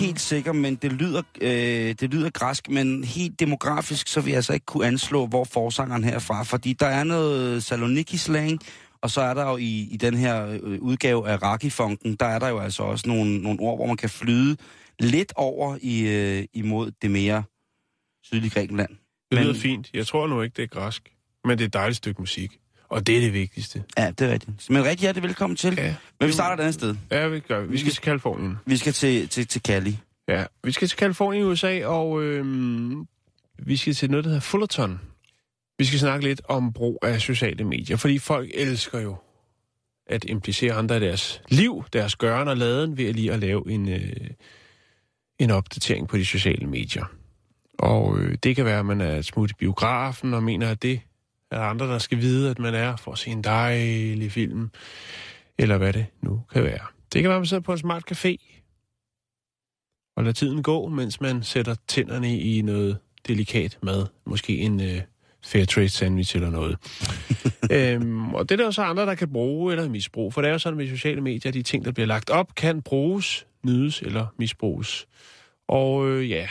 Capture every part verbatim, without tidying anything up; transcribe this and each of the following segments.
Helt sikker, men det lyder, øh, det lyder græsk, men helt demografisk, så vi altså ikke kunne anslå, hvor forsangeren her er fra. Fordi der er noget Saloniki-slang, og så er der jo i, i den her udgave af Raki-funken, der er der jo altså også nogle, nogle ord, hvor man kan flyde lidt over i, øh, imod det mere sydlige Grækenland. Det lyder men, fint. Jeg tror nu ikke, det er græsk, men det er et dejligt stykke musik. Og det er det vigtigste. Ja, det er rigtigt. Men rigtig hjertelig velkommen til. Ja. Men vi starter et andet sted. Ja, vi gør. Vi skal til Californien. Vi skal til, til, til Cali. Ja, vi skal til Californien i U S A, og øhm, vi skal til noget, der hedder Fullerton. Vi skal snakke lidt om brug af sociale medier, fordi folk elsker jo at implicere andre i deres liv, deres gøren og laden, ved at lige at lave en, øh, en opdatering på de sociale medier. Og øh, det kan være, at man er smut i biografen og mener, at det er andre, der skal vide, at man er for at se en dejlig film, eller hvad det nu kan være. Det kan være, at man sidder på en smart café og lader tiden gå, mens man sætter tænderne i noget delikat mad. Måske en øh, fairtrade sandwich eller noget. øhm, og det er der jo så andre, der kan bruge eller misbruge. For det er jo sådan med sociale medier, de ting, der bliver lagt op, kan bruges, nydes eller misbruges. Og øh, ja...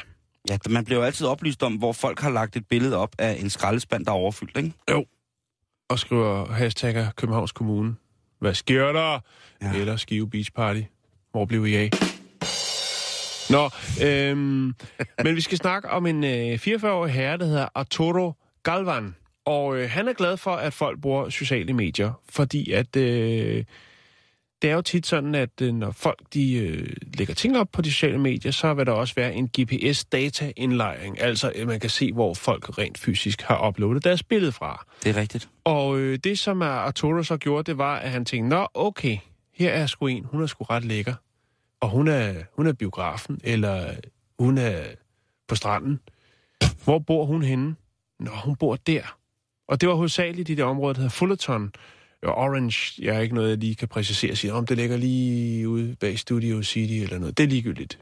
Ja, man bliver jo altid oplyst om, hvor folk har lagt et billede op af en skraldespand, der er overfyldt, ikke? Jo. Og skriver hashtagger Københavns Kommune. Hvad sker der? Ja. Eller Skive Beach Party. Hvor blev I af? Nå, øhm, men vi skal snakke om en øh, fireogfyrre-årig herre, der hedder Arturo Galvan. Og øh, han er glad for, at folk bruger sociale medier, fordi at... Øh, Det er jo tit sådan, at når folk de øh, lægger ting op på de sociale medier, så vil der også være en G P S-dataindlejring. Altså, at man kan se, hvor folk rent fysisk har uploadet deres billede fra. Det er rigtigt. Og øh, det, som Arturo så gjorde, det var, at han tænkte, nå, okay, her er sgu en, hun er sgu ret lækker. Og hun er, hun er biografen, eller hun er på stranden. Hvor bor hun henne? Nå, hun bor der. Og det var hovedsageligt i det område, der hedder Fullerton. Orange, jeg er ikke noget, jeg lige kan præcisere og sige, om det ligger lige ude bag Studio City eller noget. Det er ligegyldigt.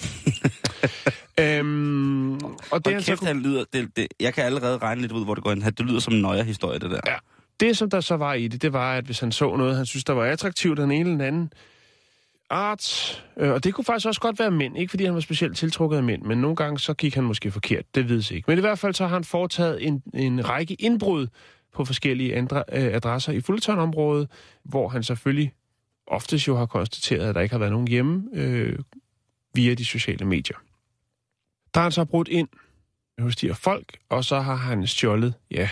øhm, og og det, kæft, kunne... lyder, det, det, jeg kan allerede regne lidt ud, hvor det går ind. Det lyder som en nøjerhistorie, det der. Ja. Det, som der så var i det, det var, at hvis han så noget, han synes, der var attraktivt, den ene eller den anden art. Øh, og det kunne faktisk også godt være mænd. Ikke fordi han var specielt tiltrukket af mænd, men nogle gange så gik han måske forkert. Det vides ikke. Men i hvert fald så har han foretaget en, en række indbrud på forskellige andre, øh, adresser i Fullerton-området, hvor han selvfølgelig oftest jo har konstateret, at der ikke har været nogen hjemme øh, via de sociale medier. Der har han så brudt ind hos de her folk, og så har han stjålet, ja,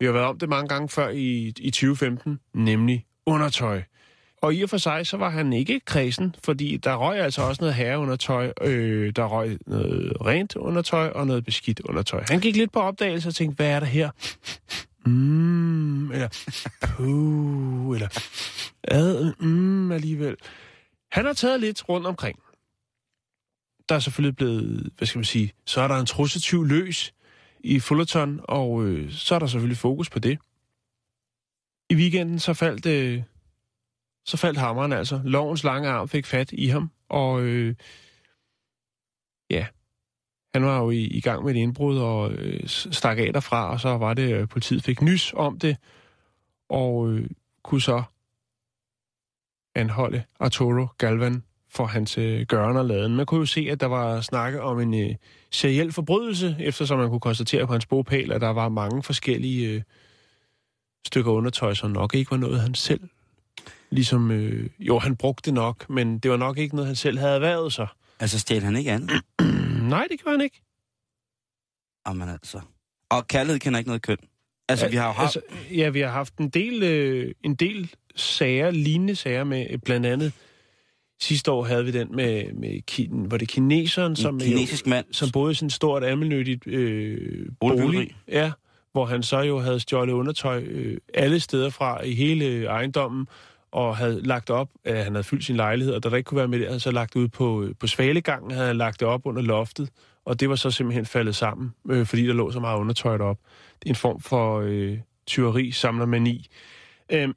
vi har været om det mange gange før i, i tyve femten, nemlig undertøj. Og i og for sig, så var han ikke kredsen, fordi der røg altså også noget herreundertøj, øh, der røg noget rent undertøj og noget beskidt undertøj. Han gik lidt på opdagelse og tænkte, hvad er der her? Mm, eller puh, eller ad, mm, alligevel. Han har taget lidt rundt omkring. Der er selvfølgelig blevet, hvad skal man sige, så er der en trussetyv løs i Fullerton, og øh, så er der selvfølgelig fokus på det. I weekenden så faldt, øh, så faldt hammeren altså. Lovens lange arm fik fat i ham, og øh, ja... Han var jo i, i gang med et indbrud og øh, stak af derfra, og så var det, øh, politiet fik nys om det, og øh, kunne så anholde Arturo Galvan for hans øh, gøren og laden. Man kunne jo se, at der var snakke om en øh, seriel forbrydelse, eftersom man kunne konstatere på hans bogpæl, at der var mange forskellige øh, stykker undertøj, som nok ikke var noget, han selv ligesom... Øh, jo, han brugte det nok, men det var nok ikke noget, han selv havde erhvervet sig. Altså stjal han ikke andet? Nej, det kan han ikke. Jamen altså. Og kærlighed kender ikke noget køn. Altså, vi har jo haft... Altså, ja, vi har haft en del, øh, en del sager, lignende sager med øh, blandt andet Sidste år havde vi den med, med Kinen, hvor det kineseren, som, kinesisk mand, som boede i sådan et stort almennyttigt øh, bolig, ja, hvor han så jo havde stjålet undertøj øh, alle steder fra i hele ejendommen, og havde lagt op, at han havde fyldt sin lejlighed, og da der ikke kunne være med det, havde så lagt ud på, på svalegangen, havde han lagt det op under loftet, og det var så simpelthen faldet sammen, øh, fordi der lå så meget undertøj derop. Det er en form for øh, tyveri, samler mani. Øhm,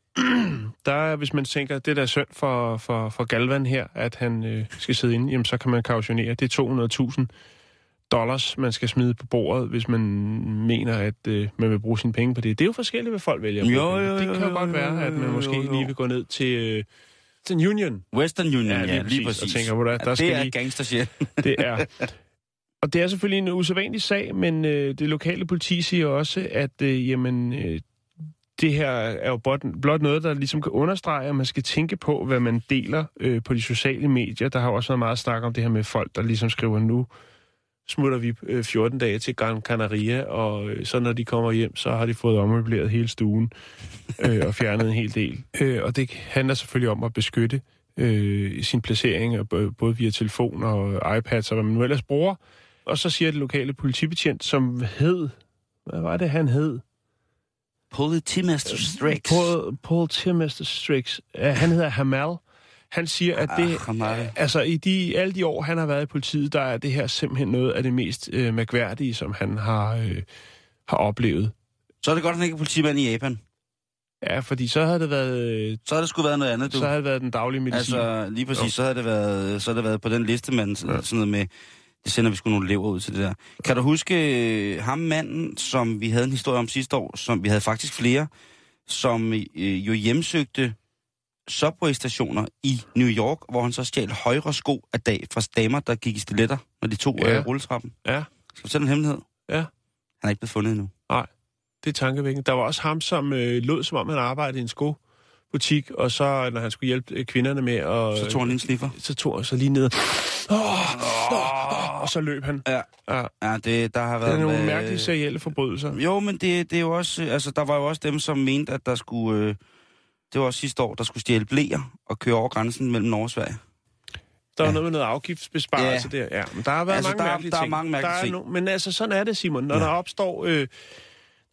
der, hvis man tænker, det der er synd for, for, for Galvan her, at han øh, skal sidde inde, jamen så kan man kautionere. Det er to hundrede tusind dollars, man skal smide på bordet, hvis man mener, at øh, man vil bruge sine penge på det. Det er jo forskelligt, hvad folk vælger. Jo, jo, jo, det kan jo, jo godt jo, være, at man jo, jo, måske jo, jo. lige vil gå ned til... Øh, Western Union. Western Union, ja, lige, ja, lige præcis. Og tænker, der, der ja, det er lige... gangstershit. Det er... Og det er selvfølgelig en usædvanlig sag, men øh, det lokale politi siger også, at øh, jamen, øh, det her er jo blot, blot noget, der ligesom kan understrege, at man skal tænke på, hvad man deler øh, på de sociale medier. Der har også været meget snak om det her med folk, der ligesom skriver, nu smutter vi øh, fjorten dage til Gran Canaria, og øh, så når de kommer hjem, så har de fået ommøbleret hele stuen øh, og fjernet en hel del. Øh, og det handler selvfølgelig om at beskytte øh, sin placering, både via telefon og iPads og hvad man nu ellers bruger. Og så siger det lokale politibetjent, som hed... Hvad var det, han hed? Politimester Strix. Pol, politimester Strix. Ja, han hedder Hamal. Han siger, at det... Ah, altså, i de, alle de år, han har været i politiet, der er det her simpelthen noget af det mest øh, mærkværdige, som han har, øh, har oplevet. Så er det godt, at han ikke er politimand i Japan. Ja, fordi så havde det været... Så havde det sgu været noget andet, du. Så havde det været den daglige medicin. Altså, lige præcis, jo. så havde det været, så havde det været på den liste, man sådan, ja. sådan noget med... Det sender vi sgu nogle lever ud til det der. Kan du huske ham manden, som vi havde en historie om sidste år, som vi havde faktisk flere, som øh, jo hjemsøgte subway-stationer i New York, hvor han så stjal højre sko af dag fra damer, der gik i stiletter, når de tog ja. øh, rulletrappen? Ja. Skal du fortælle en hemmelighed? Ja. Han er ikke blevet fundet endnu. Nej, det er tankevækkende. Der var også ham, som øh, lød, som om han arbejdede i en skobutik, og så, når han skulle hjælpe kvinderne med at... Så tog han lige en sniffer. Så tog han så lige ned. Åh, oh, og så løb han. Ja, ja det, der har været... Det er nogle med, mærkelige serielle forbrydelser. Jo, men det, det er jo også... Altså, der var jo også dem, som mente, at der skulle... Øh, det var også sidste år, der skulle stjæle bleer og køre over grænsen mellem Norge og Sverige. Der var ja. noget med noget afgiftsbesparelse ja. der. Ja, men der har været altså, mange der, mærkelige der ting. Der er mange mærkelige ting. No- men altså, sådan er det, Simon. Når ja. der opstår... Øh,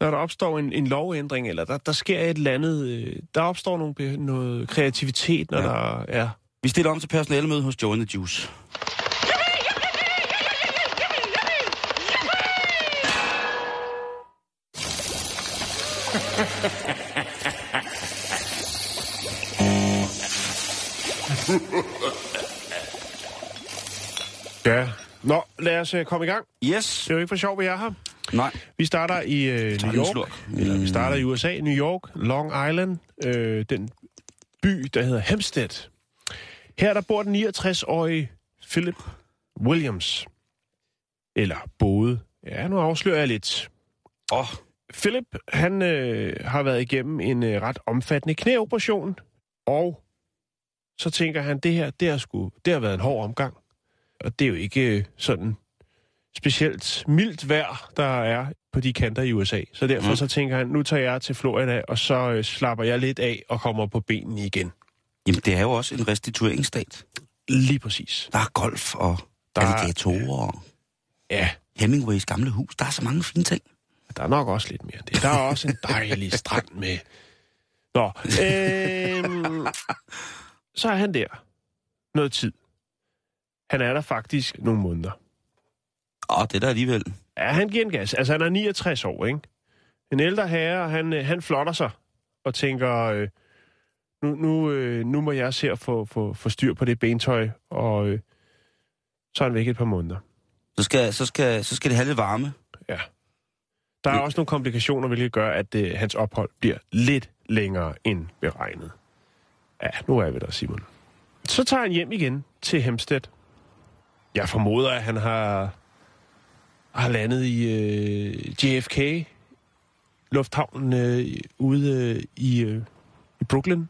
Når der opstår en, en lovændring, eller der, der sker et eller andet... Øh, der opstår nogle, noget kreativitet, når ja. der er... Ja. Vi stiller om til personalemøde hos Joe and the Juice. Ja. Nå, lad os uh, komme i gang. Yes. Det er jo ikke for sjovt, vi er her. Nej. Vi starter i uh, starter New York. Eller vi starter i U S A, New York, Long Island, øh, den by, der hedder Hempstead. Her der bor den niogtres-årige Philip Williams. Eller boede. Ja, nu afslører jeg lidt. Åh. Oh. Philip, han øh, har været igennem en øh, ret omfattende knæoperation, og så tænker han, det her, det har, sgu, det har været en hård omgang. Og det er jo ikke øh, sådan specielt mildt vejr, der er på de kanter i U S A. Så derfor mm. så tænker han, nu tager jeg til Florida, og så øh, slapper jeg lidt af og kommer på benene igen. Jamen, det er jo også en restitueringsstat. Lige præcis. Der er golf og der alligatorer og øh, ja. Hemingways gamle hus. Der er så mange fine ting. Der er nok også lidt mere det. Der er også en dejlig strand med... Nå, øhm, så er han der noget tid. Han er der faktisk nogle måneder. Åh, det er der alligevel. Ja, han giver en gas. Altså, han er niogtres år, ikke? En ældre herre, han, han flotter sig og tænker, øh, nu, nu, øh, nu må jeg se at få, få, få styr på det bentøj, og øh, så er han væk et par måneder. Så skal, så skal, så skal det have lidt varme. Ja. Der er også nogle komplikationer, hvilket gør, at øh, hans ophold bliver lidt længere end beregnet. Ja, nu er vi der, Simon. Så tager han hjem igen til Hempstead. Jeg formoder, at han har, har landet i øh, J F K, lufthavnen øh, ude øh, i, øh, i Brooklyn.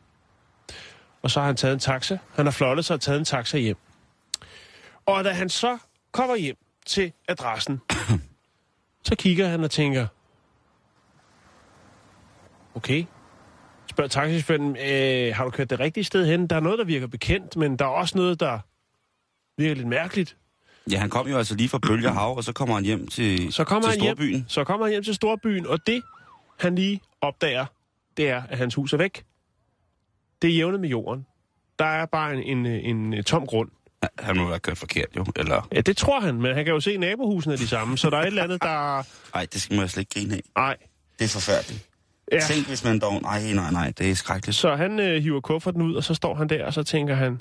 Og så har han taget en taxa. Han har flottet sig og taget en taxa hjem. Og da han så kommer hjem til adressen... Så kigger han og tænker, okay, Spørg taxichaufføren, øh, har du kørt det rigtige sted hen? Der er noget, der virker bekendt, men der er også noget, der virker lidt mærkeligt. Ja, han kom jo altså lige fra Bølgehav, og så kommer han hjem til, så kommer til han storbyen. Hjem, så kommer han hjem til storbyen, og det, han lige opdager, det er, at hans hus er væk. Det er jævnet med jorden. Der er bare en, en, en tom grund. Han må have kørt forkert, jo. Eller... Ja, det tror han, men han kan jo se, at nabohusene er de samme, så der er et eller andet, der... Nej, det skal man jo slet ikke grine af. Nej. Det er forfærdeligt. Ja. Tænk, hvis man dog... Nej, nej, nej, det er skrækkeligt. Så han øh, hiver kufferten ud, og så står han der, og så tænker han...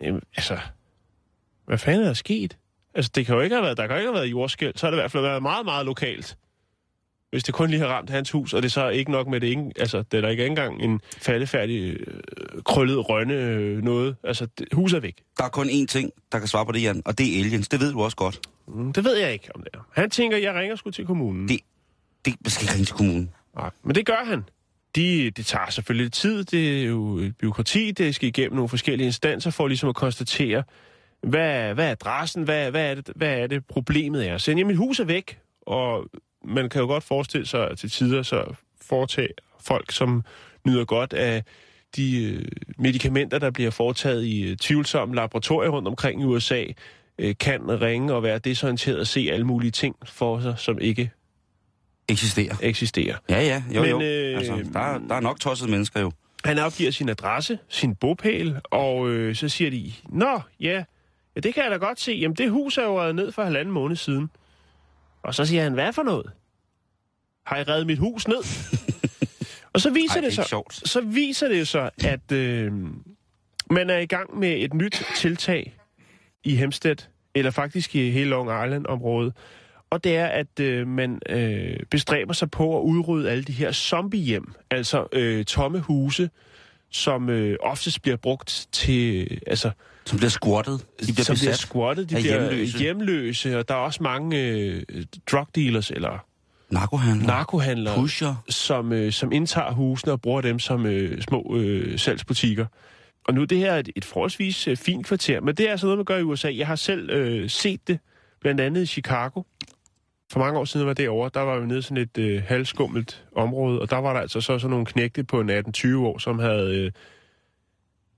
Jamen, altså... Hvad fanden er der sket? Altså, det kan jo ikke have været... Der kan jo ikke have været jordskæld. Så har det i hvert fald været meget, meget lokalt. Hvis det kun lige har ramt hans hus, og det så ikke nok med det ikke... Altså, det er der ikke engang en faldefærdig, øh, krøllet rønne øh, noget. Altså, det, huset er væk. Der er kun én ting, der kan svare på det, Jan, og det er aliens. Det ved du også godt. Mm, det ved jeg ikke om det er. Han tænker, jeg ringer sgu til kommunen. Det... Det man skal ikke ringe til kommunen. Nej, men det gør han. De, det tager selvfølgelig tid, det er jo et byråkrati, det skal igennem nogle forskellige instanser for ligesom at konstatere, hvad, hvad er adressen, hvad, hvad, er det, hvad er det problemet er. Så jamen, mit hus er væk, og man kan jo godt forestille sig til tider, så foretage folk, som nyder godt af de medicamenter, der bliver foretaget i tvivlsomme laboratorier rundt omkring i U S A, kan ringe og være desorienteret og se alle mulige ting for sig, som ikke... Eksisterer. Eksisterer. Ja, ja. Jo, men, jo. Altså, der, der er nok tossede mennesker jo. Han opgiver sin adresse, sin bopæl, og øh, så siger de, nå, ja, ja, det kan jeg da godt se. Jamen, det hus er jo revet ned for halvanden måned siden. Og så siger han, hvad for noget? Har I revet mit hus ned? Og så viser, ej, det, det så, så viser det så, at øh, man er i gang med et nyt tiltag i Hempstead, eller faktisk i hele Long Island-området. Og det er, at øh, man øh, bestræber sig på at udrydde alle de her zombiehjem, altså øh, tomme huse, som øh, oftest bliver brugt til... Øh, altså, som bliver squattet. De bliver som bliver squattet, de bliver hjemløse. hjemløse, og der er også mange øh, drug dealers, eller... Narkohandlere. Narkohandlere. Pusher. Som, øh, som indtager husene og bruger dem som øh, små øh, salgsbutikker. Og nu er det her et, et forholdsvis øh, fint kvarter, men det er altså noget, man gør i U S A. Jeg har selv øh, set det, blandt andet i Chicago. For mange år siden var det over, der var vi nede i sådan et øh, halvskummelt område, og der var der altså så sådan nogle knægte på en atten tyve år, som havde, øh,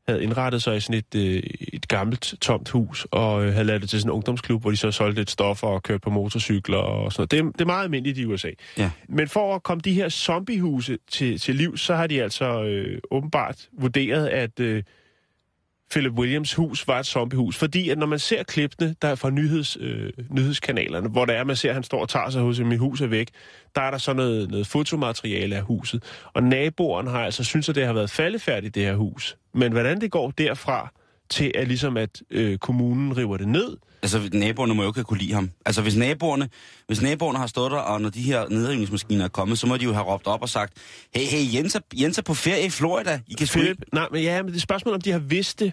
havde indrettet sig i sådan et, øh, et gammelt, tomt hus, og øh, havde lavet det til sådan en ungdomsklub, hvor de så solgte lidt stoffer og kørte på motorcykler og sådan noget. Det, det er meget almindeligt i U S A. Ja. Men for at komme de her zombiehuse til, til liv, så har de altså øh, åbenbart vurderet, at... Øh, Philip Williams' hus var et zombiehus, fordi at når man ser klippene, der er fra nyheds, øh, nyhedskanalerne, hvor der er, man ser, at han står og tager sig hos, at mit hus er væk, der er der så noget, noget fotomateriale af huset. Og naboerne har altså synes at det har været faldefærdigt, det her hus. Men hvordan det går derfra til, at, ligesom at øh, kommunen river det ned? Altså, naboerne må jo ikke kunne lide ham. Altså, hvis naboerne, hvis naboerne har stået der, og når de her nedrivningsmaskiner er kommet, så må de jo have råbt op og sagt, hey, hey, Jens, Jens er på ferie i Florida. I kan Philip, nej, men ja, men det er spørgsmålet, om de har vidst det.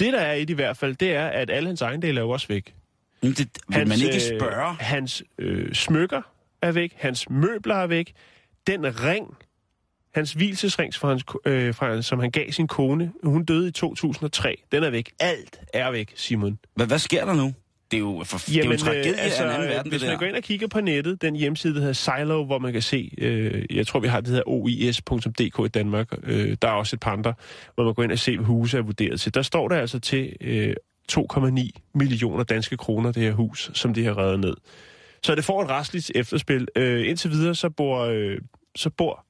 Det, der er i det i hvert fald, det er, at alle hans ejendele er jo også væk. Men det vil man ikke spørge. Øh, hans øh, smykker er væk, hans møbler er væk, den ring... Hans hvilesesring, øh, som han gav sin kone, hun døde i to tusind og tre. Den er væk. Alt er væk, Simon. Hvad, hvad sker der nu? Det er jo, for, jamen, det er jo tragedie øh, altså, af en anden verden. Hvis man der går ind og kigger på nettet, den hjemmeside, der hedder Silo, hvor man kan se, øh, jeg tror, vi har det hedder o i s punktum d k i Danmark. Øh, der er også et par andre, hvor man går ind og se, hvad huset er vurderet til. Der står der altså til øh, to komma ni millioner danske kroner, det her hus, som de har revet ned. Så det får et restligt efterspil. Øh, indtil videre, så bor... Øh, så bor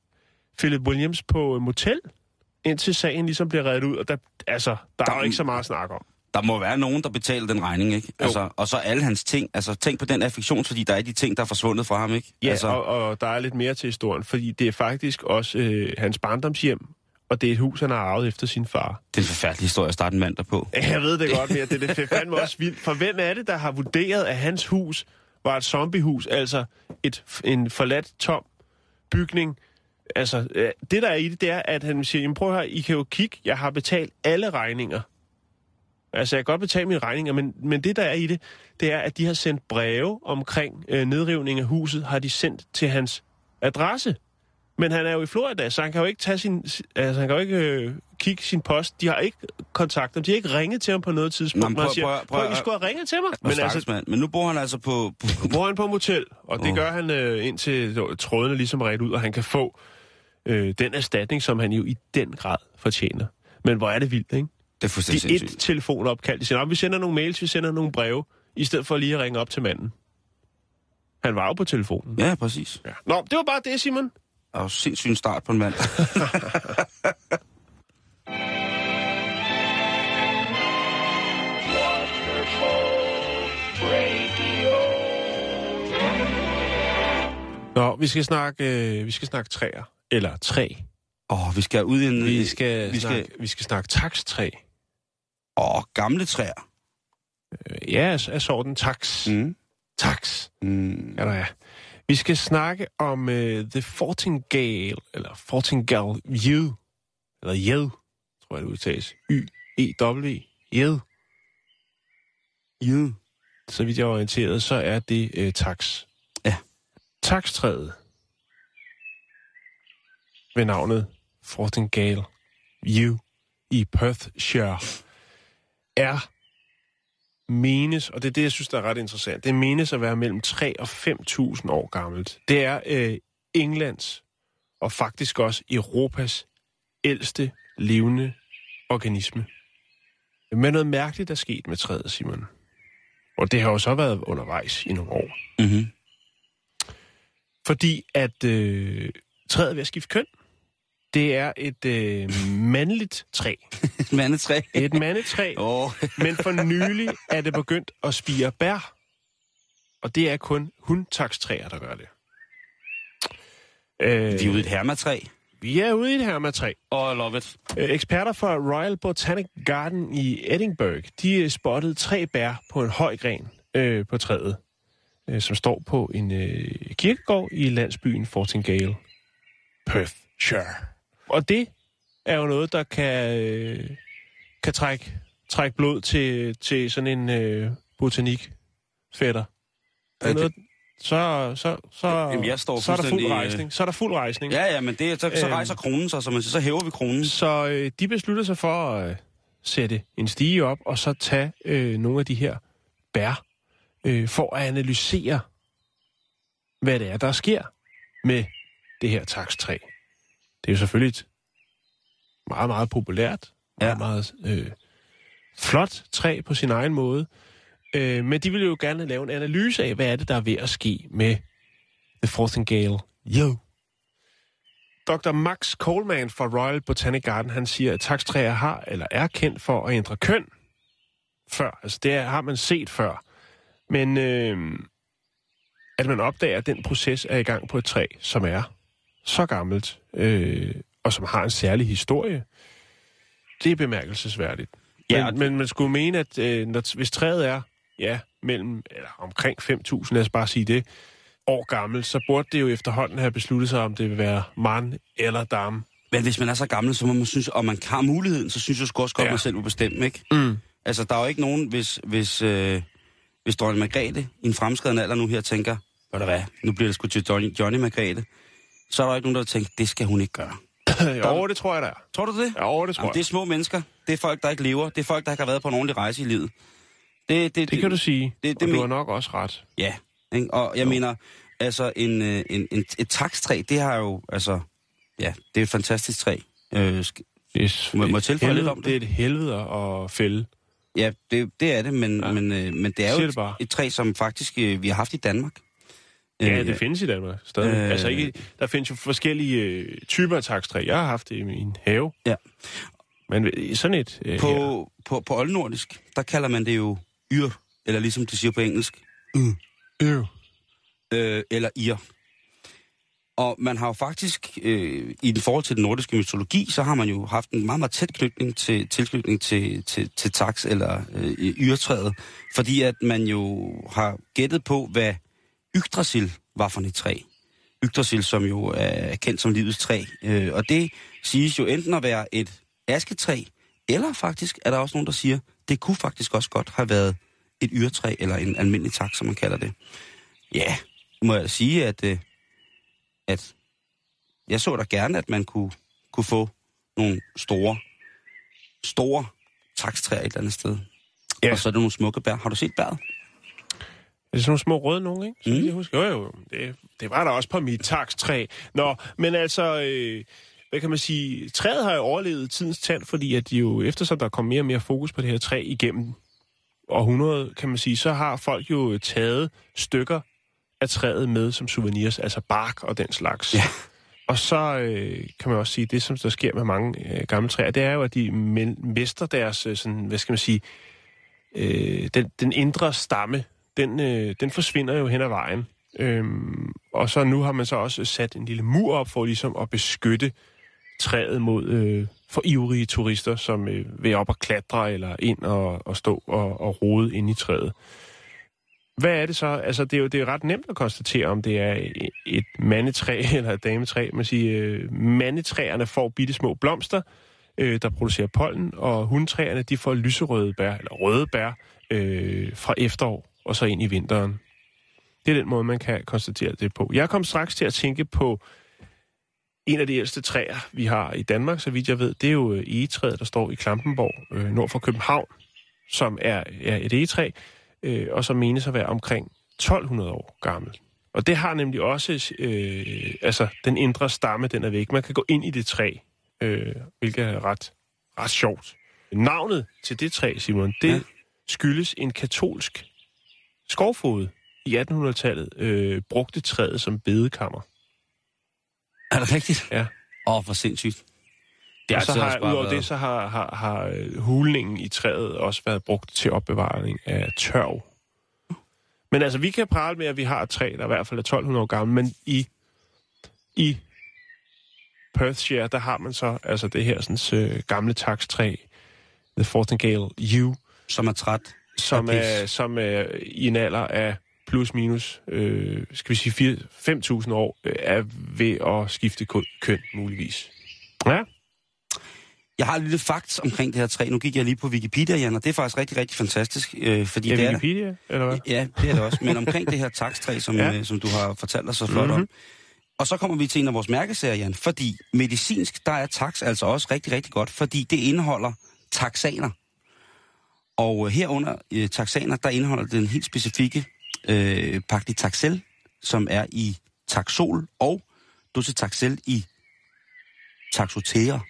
Philip Williams på motel, indtil sagen ligesom bliver reddet ud, og der, altså, der, der er jo ikke så meget at snakke om. Der må være nogen, der betaler den regning, ikke? Altså, og så alle hans ting. Altså, tænk på den affektion, fordi der er de ting, der er forsvundet fra ham, ikke? Ja, altså... og, og der er lidt mere til historien, fordi det er faktisk også øh, hans barndomshjem, og det er et hus, han har arvet efter sin far. Det er en forfærdelig historie at starte en mand derpå. Jeg ved det godt, men det, det er fandme også vildt. For hvem er det, der har vurderet, at hans hus var et zombiehus, altså et, en forladt tom bygning? Altså, det der er i det, det er, at han siger, jamen prøv her, I kan jo kigge, jeg har betalt alle regninger. Altså, jeg kan godt betale mine regninger, men, men det der er i det, det er, at de har sendt breve omkring øh, nedrivning af huset, har de sendt til hans adresse. Men han er jo i Florida, så han kan jo ikke tage sin, altså han kan jo ikke øh, kigge sin post. De har ikke kontaktet ham, de har ikke ringet til ham på noget tidspunkt. Jamen, prøv, man siger, prøv, prøv, prøv, I skulle have ringet til mig. Men, stakkes, altså, men nu bor han altså på... på... bor han på motel, og det oh. gør han øh, indtil trådene ligesom ret ud, og han kan få øh, den erstatning, som han jo i den grad fortjener. Men hvor er det vildt, ikke? Det er fuldstændig sindssygt. Det er et telefonopkald. De siger, vi sender nogle mails, vi sender nogle breve, i stedet for lige at ringe op til manden. Han var jo på telefonen. Ja, præcis. Ja. Nå, det var bare det, Simon. Der er jo sindssygt en start på en mand. Nå, vi skal snakke, øh, vi skal snakke træer. Eller træ. Åh, oh, vi skal ud i en... Vi skal, vi snakke, skal... Vi skal snakke takstræ. Åh, oh, gamle træer. Øh, ja, af sorten taks. Mm. Taks. Mm. Ja, der er. Vi skal snakke om øh, The Fortingall, eller Fortingall Yew. Eller Yew, tror jeg det udtales. Y-E-W. Yew. Yew. Så vidt jeg er orienteret, så er det øh, taks. Ja. Takstræet ved navnet Fortingall Yew i Perthshire er menes, og det er det, jeg synes, der er ret interessant, det menes at være mellem tre og fem tusind år gammelt. Det er øh, Englands og faktisk også Europas ældste levende organisme. Men noget mærkeligt er sket med træet, Simon. Og det har jo så været undervejs i nogle år. Mm-hmm. Fordi at øh, træet er ved at skifte køn. Det er et øh, mandligt træ. Et mandetræ? Et mandetræ. Oh. Men for nylig er det begyndt at spire bær. Og det er kun hundtakstræer, der gør det. Øh, vi er ude i et hermatræ. Vi er ude i et hermatræ. Oh, I love it. Øh, eksperter fra Royal Botanic Garden i Edinburgh, de spottede tre bær på en høj gren øh, på træet, øh, som står på en øh, kirkegård i landsbyen Fortingall, Perth. Sure. Og det er jo noget, der kan, øh, kan trække, trække blod til, til sådan en øh, botanikfætter. Ja, det... Så, så, så, Jamen, jeg står så er der fuld rejsning. Så er der fuld rejsning. Ja, ja, men det, så, så rejser æm... kronen sig, så, man siger, så hæver vi kronen. Så øh, de beslutter sig for at øh, sætte en stige op, og så tage øh, nogle af de her bær, øh, for at analysere, hvad det er, der sker med det her takstræ. Det er jo selvfølgelig et meget, meget populært, meget, ja. meget øh, flot træ på sin egen måde. Øh, men de ville jo gerne lave en analyse af, hvad er det, der er ved at ske med The Fortingall Yew. doktor Max Coleman fra Royal Botanic Garden, han siger, at takstræer har eller er kendt for at ændre køn før. Altså det har man set før. Men øh, at man opdager, at den proces er i gang på et træ, som er så gammelt, øh, og som har en særlig historie, det er bemærkelsesværdigt. Ja, men, men man skulle mene, at øh, når, hvis træet er ja, mellem, eller omkring fem tusind, lad os bare sige det, år gammelt, så burde det jo efterhånden have besluttet sig, om det vil være mand eller dame. Men hvis man er så gammel, så må man synes, og man har muligheden, så synes jeg sgu også godt, ja. man selv vil bestemme, ikke? Mm. Altså, der er jo ikke nogen, hvis, hvis, øh, hvis dronning Margrethe i en fremskreden alder nu her tænker, hvad der hvad, nu bliver det sgu til Johnny, Johnny Margrethe, så er der ikke nogen, der tænker, det skal hun ikke gøre. Jo, det tror jeg, der er. Tror du det? Jo, det tror Jamen, jeg. Det er små mennesker. Det er folk, der ikke lever. Det er folk, der ikke har været på en ordentlig rejse i livet. Det, det, det, det kan du sige. Det, det, du har men... nok også ret. Ja. Ikke? Og jeg jo. mener, altså en, en, en, et takstræ, det har jo, altså, ja, det er et fantastisk træ. Øh, yes, må jeg tilføje lidt om det? Det er et helvede at fælde. Ja, det, det er det, men, ja. men, øh, men det er jo det et, et træ, som faktisk øh, vi har haft i Danmark. Ja, det findes i Danmark stadig. Øh, altså ikke, der findes jo forskellige øh, typer af takstræ. Jeg har haft det i min have. Ja. Men sådan et øh, på, på på oldnordisk, der kalder man det jo yr, eller ligesom de siger på engelsk, yr, øh, øh, eller ir. Og man har jo faktisk øh, i den forhold til den nordiske mytologi, så har man jo haft en meget meget tæt knytning til tilknytning til til, til taks eller øh, yrtræet, fordi at man jo har gættet på, hvad Yggdrasil var for et træ. Yggdrasil, som jo er kendt som livets træ. Øh, og det siges jo enten at være et asketræ, eller faktisk er der også nogen, der siger, det kunne faktisk også godt have været et yretræ, eller en almindelig tak, som man kalder det. Ja, må jeg sige, at, øh, at jeg så da gerne, at man kunne, kunne få nogle store, store takstræer et eller andet sted. Ja. Og så er der nogle smukke bær. Har du set bæret? Er det sådan nogle små røde nogen, ikke? Så mm. jeg husker. Jo, jo, det, det var der også på mit takstræ. Nå, men altså, øh, hvad kan man sige? Træet har jo overlevet tidens tand, fordi at de jo, eftersom der kom mere og mere fokus på det her træ igennem århundrede, kan man sige, så har folk jo taget stykker af træet med som souvenirs, altså bark og den slags. Ja. Og så øh, kan man også sige, det som der sker med mange øh, gamle træer, det er jo, at de mister deres, øh, sådan, hvad skal man sige, øh, den, den indre stamme, den, øh, den forsvinder jo hen ad vejen. Øhm, og så nu har man så også sat en lille mur op for ligesom at beskytte træet mod øh, for ivrige turister, som øh, vil op og klatre eller ind og, og stå og, og rode inde i træet. Hvad er det så? Altså, det er jo det er ret nemt at konstatere, om det er et mandetræ eller et dametræ. Man siger, øh, mandetræerne får bitte små blomster, øh, der producerer pollen, og hundtræerne, de får lyserøde bær, eller røde bær, øh, fra efterår og så ind i vinteren. Det er den måde, man kan konstatere det på. Jeg kom straks til at tænke på en af de ældste træer, vi har i Danmark, så vidt jeg ved. Det er jo egetræet, der står i Klampenborg, øh, nord for København, som er, er et egetræ, Øh, og så menes at være omkring tolv hundrede år gammel. Og det har nemlig også, øh, altså den indre stamme, den er væk. Man kan gå ind i det træ, øh, hvilket er ret, ret sjovt. Navnet til det træ, Simon, det ja. skyldes en katolsk skovfoged i attenhundredetallet, øh, brugte træet som bedekammer. Er det rigtigt? Ja. Åh, oh, hvor sindssygt. Det og så har, udover det, så har, har, har hulningen i træet også været brugt til opbevaring af tørv. Men altså, vi kan prale med, at vi har et træ, der i hvert fald er tolv hundrede år gammel, men i, i Perthshire, der har man så altså det her sådan, øh, gamle takstræ, The Fortingall Yew, som er træt, som er, som er i en alder af plus minus, øh, skal vi sige fem tusind år, øh, er ved at skifte køn, muligvis. Ja. Jeg har lidt facts omkring det her træ. Nu gik jeg lige på Wikipedia, Jan, og det er faktisk rigtig, rigtig fantastisk. Øh, fordi ja, det er Wikipedia, der. Eller hvad? Ja, det er det også. Men omkring det her takstræ, som, ja. øh, som du har fortalt os så flot mm-hmm. om. Og så kommer vi til en af vores mærkesager, Jan, fordi medicinsk, der er taks altså også rigtig, rigtig godt, fordi det indeholder taxaner. Og herunder øh, taxaner, der indeholder den helt specifikke øh, paclitaxel, som er i taxol, og docetaxel i taxotere.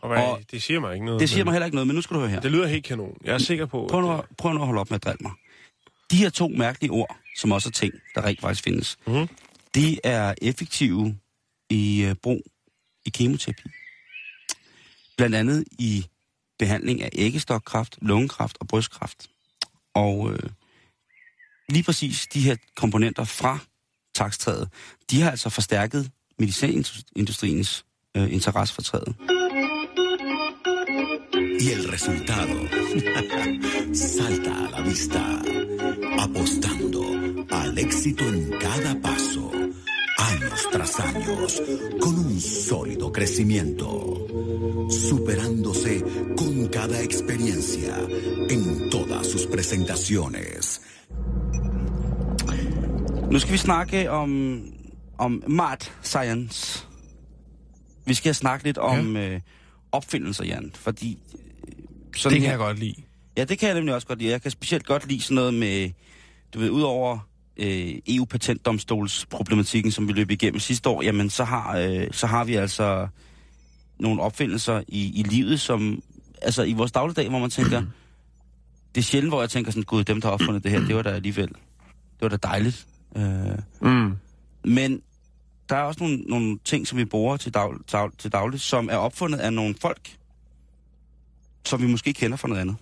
Og, og det siger mig ikke noget. Det siger mig heller ikke noget, men nu skal du høre her. Det lyder helt kanon. Jeg er sikker på... Prøv nu at, prøv nu at holde op med at drille mig. De her to mærkelige ord, som også er ting, der rent faktisk findes, mm-hmm. de er effektive i øh, brug i kemoterapi. Blandt andet i behandling af æggestokkræft, lungekræft og brystkræft. Og øh, lige præcis de her komponenter fra takstræet, de har altså forstærket medicinindustriens øh, interesse for træet. Y el resultado salta a la vista, apostando al éxito en cada paso, años tras años, con un sólido crecimiento, superándose con cada experiencia en todas sus presentaciones. Nu skal vi snakke om, om mad science. Vi skal snakke lidt om ja. øh, opfindelser, Jan, fordi... Sådan det kan her. Jeg godt lide. Ja, det kan jeg nemlig også godt lide. Jeg kan specielt godt lide sådan noget med, du ved, udover øh, E U-patentdomstolsproblematikken, som vi løb igennem sidste år, jamen så har, øh, så har vi altså nogle opfindelser i, i livet, som, altså i vores dagligdag, hvor man tænker, det er sjældent, hvor jeg tænker sådan, gud, dem der har opfundet det her, det var da alligevel, det var da dejligt. Øh, mm. Men der er også nogle, nogle ting, som vi bruger til, dag, dag, til dagligt, som er opfundet af nogle folk, som vi måske kender fra noget andet.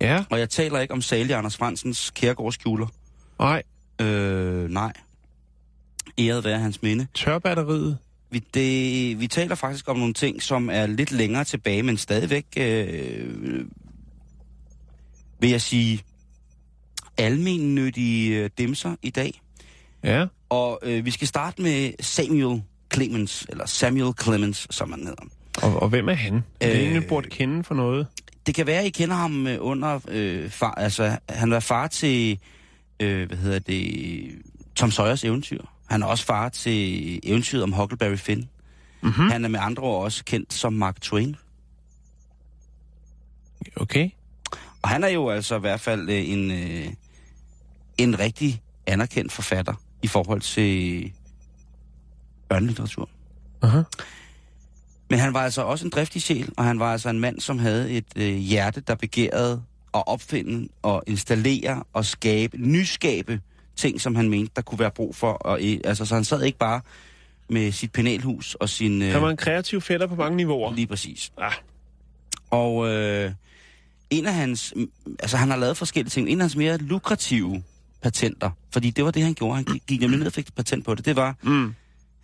Ja. Og jeg taler ikke om salige Anders Fransens Kærgårdskjuler. Nej. Øh, nej. Æret være hans minde. Tørbatteriet. Vi, det, vi taler faktisk om nogle ting, som er lidt længere tilbage, men stadigvæk, øh, vil jeg sige, almennyttige dimser i dag. Ja. Og øh, vi skal starte med Samuel Clemens, eller Samuel Clemens, som han hedder. Og, og hvem er han? Øh, det er ingen, du burde kende for noget. Det kan være, at I kender ham under... Øh, far, altså, han var far til... Øh, hvad hedder det... Tom Sawyers eventyr. Han er også far til eventyret om Huckleberry Finn. Mm-hmm. Han er med andre ord også kendt som Mark Twain. Okay. Og han er jo altså i hvert fald øh, en... Øh, en rigtig anerkendt forfatter i forhold til børnelitteratur. Aha. Men han var altså også en driftig sjæl, og han var altså en mand, som havde et øh, hjerte, der begærede at opfinde og installere og skabe, nyskabe ting, som han mente, der kunne være brug for. Og, øh, altså, så han sad ikke bare med sit penalhus og sin... Øh, han var en kreativ fætter på mange niveauer. Lige præcis. Ah. Og øh, en af hans... Altså, han har lavet forskellige ting. En af hans mere lukrative patenter, fordi det var det, han gjorde. Han gik, gik nemlig ned og fik et patent på det. Det var... Mm.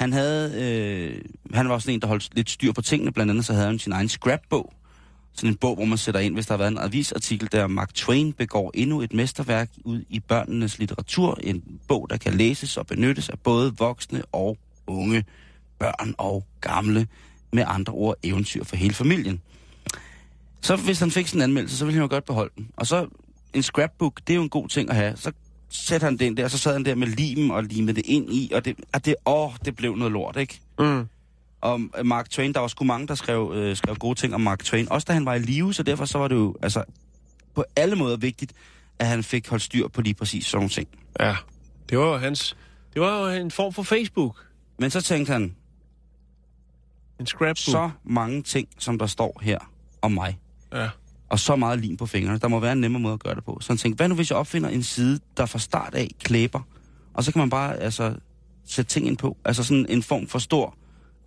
Han havde, øh, han var sådan en, der holdt lidt styr på tingene. Blandt andet så havde han sin egen scrapbog. Sådan en bog, hvor man sætter ind, hvis der har været en avisartikel, der Mark Twain begår endnu et mesterværk ud i børnenes litteratur. En bog, der kan læses og benyttes af både voksne og unge, børn og gamle. Med andre ord, eventyr for hele familien. Så hvis han fik sådan en anmeldelse, så ville han jo godt beholde den. Og så en scrapbook, det er jo en god ting at have. Så sætter han den der, og så sad han der med limen og limede det ind i, og det, og det, åh, det blev noget lort, ikke? Mm. Og Mark Twain, der var sgu mange, der skrev, øh, skrev gode ting om Mark Twain, også da han var i live, så derfor så var det jo altså på alle måder vigtigt, at han fik holdt styr på lige præcis sådan ting. Ja, det var jo hans, det var jo en form for Facebook. Men så tænkte han, en scrapbook. Så mange ting, som der står her om mig. Ja. Og så meget lim på fingrene. Der må være en nemmere måde at gøre det på. Så han tænkte, hvad nu hvis jeg opfinder en side, der fra start af klæber, og så kan man bare altså sætte ting ind på. Altså sådan en form for stor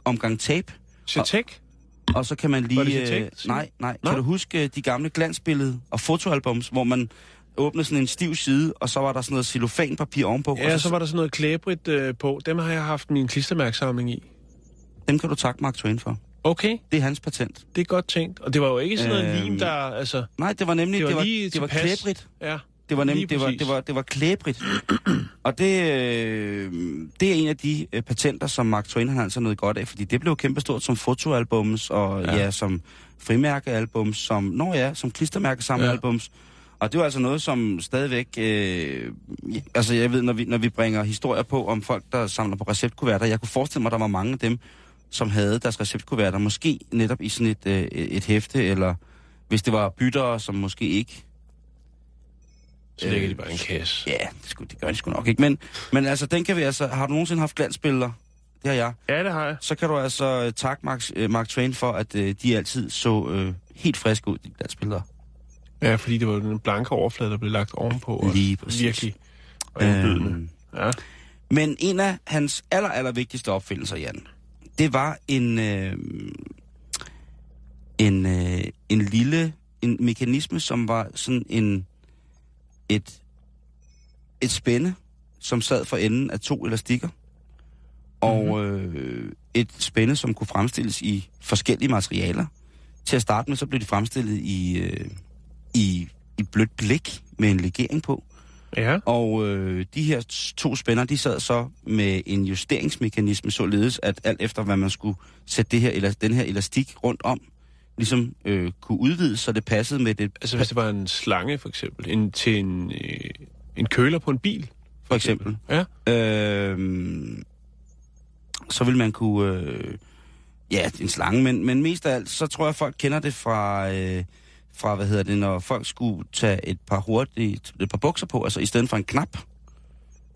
omgang tape. Chetek? Og, og så kan man lige... Var det øh, nej, nej. Nå? Kan du huske de gamle glansbilleder og fotoalbums, hvor man åbnede sådan en stiv side, og så var der sådan noget cellofanpapir ovenpå? Ja, og så, så var der sådan noget klæbrit øh, på. Dem har jeg haft min klistermærksamling i. Dem kan du takke Mark Twain for. Okay. Det er hans patent. Det er godt tænkt. Og det var jo ikke sådan noget øhm, lim, der... Altså, nej, det var nemlig... Det var, det var, var klæbrigt. Ja. Det var nemlig... Det var, det var, det var klæbrigt. Og det, øh, det er en af de øh, patenter, som Mark Twain har altså noget godt af, fordi det blev kæmpestort som fotoalbums, og ja, ja som frimærkealbums, som... Nå ja, som klistermærkesamlealbums. Ja. Og det var altså noget, som stadigvæk... Øh, altså, jeg ved, når vi, når vi bringer historier på om folk, der samler på receptkuverter, jeg kunne forestille mig, der var mange af dem, som havde deres receptkuverter, måske netop i sådan et, øh, et hæfte, eller hvis det var byttere, som måske ikke... Så lægger øh, de bare en kasse. Ja, det, skulle, det gør de sgu nok ikke. Men, men altså, den kan vi altså... Har du nogensinde haft glansbilleder? Det har jeg. Ja, det har jeg. Så kan du altså takke Mark, øh, Mark Twain for, at øh, de altid så øh, helt friske ud, de glansbilleder. Ja, fordi det var den blanke overflade, der blev lagt ovenpå. Og lige præcis. Virkelig. Og øhm, ja. Men en af hans aller, aller vigtigste opfindelser, Jan... Det var en øh, en øh, en lille en mekanisme, som var sådan en et et spænde, som sad for enden af to elastikker, og mm-hmm. øh, et spænde, som kunne fremstilles i forskellige materialer. Til at starte med, så blev de fremstillet i øh, i i blødt blik med en legering på. Ja. Og øh, de her to spænder, de sad så med en justeringsmekanisme, således at alt efter, hvad man skulle sætte det her, eller den her elastik rundt om, ligesom øh, kunne udvides, så det passede med det... Altså hvis det var en slange, for eksempel, en, til en, øh, en køler på en bil, for, for eksempel. eksempel. Ja. Øh, så ville man kunne... Øh, ja, en slange, men, men mest af alt, så tror jeg, at folk kender det fra... Øh, fra, hvad hedder det, når folk skulle tage et par hurtigt, et par bukser på, altså i stedet for en knap,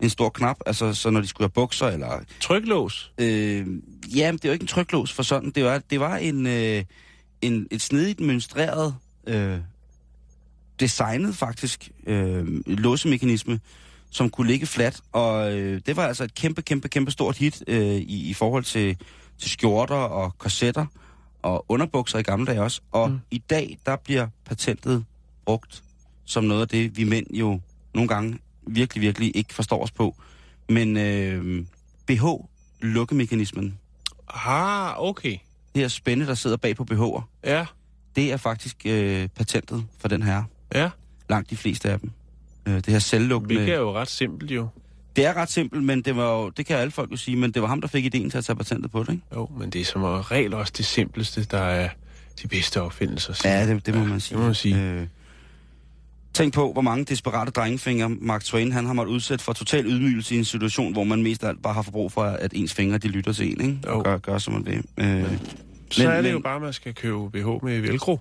en stor knap, altså så når de skulle have bukser, eller... Tryklås? Øh, ja, men det er jo ikke en tryklås for sådan, det var, det var en, øh, en, et snedigt mønstreret, øh, designet faktisk, øh, låsemekanisme, som kunne ligge fladt, og øh, det var altså et kæmpe, kæmpe, kæmpe stort hit øh, i, i forhold til, til skjorter og korsetter, og underbukser i gamle dage også, og mm. i dag, der bliver patentet brugt som noget af det, vi mænd jo nogle gange virkelig, virkelig ikke forstår os på. Men øh, B H-lukkemekanismen. Ah, okay. Det her spænde, der sidder bag på B H'er. Ja. Det er faktisk øh, patentet for den her. Ja. Langt de fleste af dem. Øh, det her selvlukkende... Hvilket er jo ret simpelt, jo. Det er ret simpelt, men det var jo, det kan alle folk jo sige, men det var ham, der fik ideen til at tage patentet på det, ikke? Jo, men det er som regel også det simpleste, der er de bedste opfindelser. Ja, det, det må ja, man sige. Det må man sige. Øh, tænk på, hvor mange desperate drengefingre Mark Twain, han har måttet udsætte for total ydmygelse i en situation, hvor man mest af alt bare har forbrug for, at ens fingre, de lytter til en, ikke? Jo. Gør, gør som man vil. Øh, Så men, er det men, jo bare, at man skal købe B H med velcro.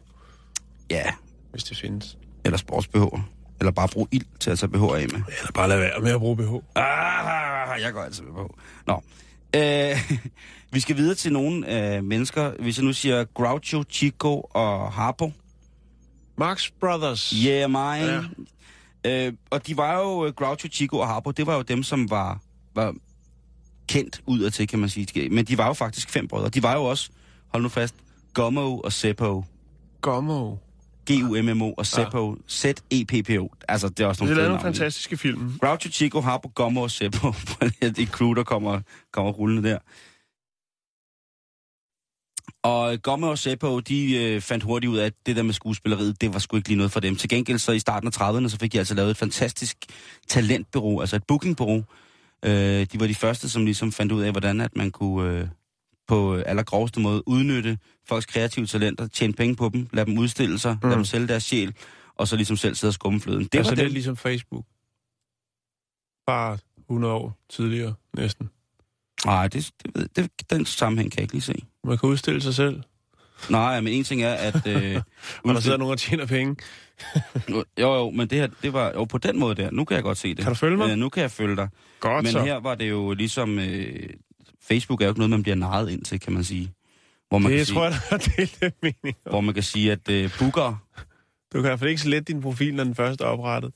Ja. Hvis det findes. Eller sports B H'er. Eller bare bruge ild til at tage B H af med. Eller bare lade være med at bruge B H. Ah, jeg går altså med B H. Nå. Øh, vi skal videre til nogle øh, mennesker. Hvis jeg nu siger Groucho, Chico og Harpo. Marx Brothers. Yeah, mine. Ja. Øh, og de var jo, Groucho, Chico og Harpo, det var jo dem, som var, var kendt udadtil, kan man sige. Men de var jo faktisk fem brødre. De var jo også, hold nu fast, Gummo og Zeppo. Gummo. G U M M O og Zeppo. Ja. Z E P P O. Altså, det er også nogle det er nogle fantastiske film. Groucho, Chico, Harpo, Gummo og Zeppo. Det er crew, der kommer, kommer rullende der. Og Gummo og Zeppo, de øh, fandt hurtigt ud af, at det der med skuespilleriet, det var sgu ikke lige noget for dem. Til gengæld så i starten af trediverne, så fik de altså lavet et fantastisk talentbureau, altså et bookingbureau. Øh, de var de første, som ligesom fandt ud af, hvordan at man kunne... Øh, på allergroveste måde, udnytte folks kreative talenter, tjene penge på dem, lade dem udstille sig, mm. lade dem sælge deres sjæl, og så ligesom selv sidde og skumme fløden. Det altså var det er ligesom Facebook. Bare hundrede år tidligere, næsten. Nej, det, det, det, den sammenhæng kan jeg ikke lige se. Man kan udstille sig selv. Nej, men en ting er, at... Øh, udstille... og der sidder nogen og tjener penge. jo, jo, men det her, det var jo på den måde der. Nu kan jeg godt se det. Kan du følge mig? Øh, nu kan jeg følge dig. Godt men så. Her var det jo ligesom... Øh, Facebook er jo ikke noget, man bliver narret ind til, kan man sige. Hvor man det kan sige, tror jeg, der er delt af mening. Hvor man kan sige, at øh, booker... Du kan i hvert fald ikke slette din profil, når den første er oprettet.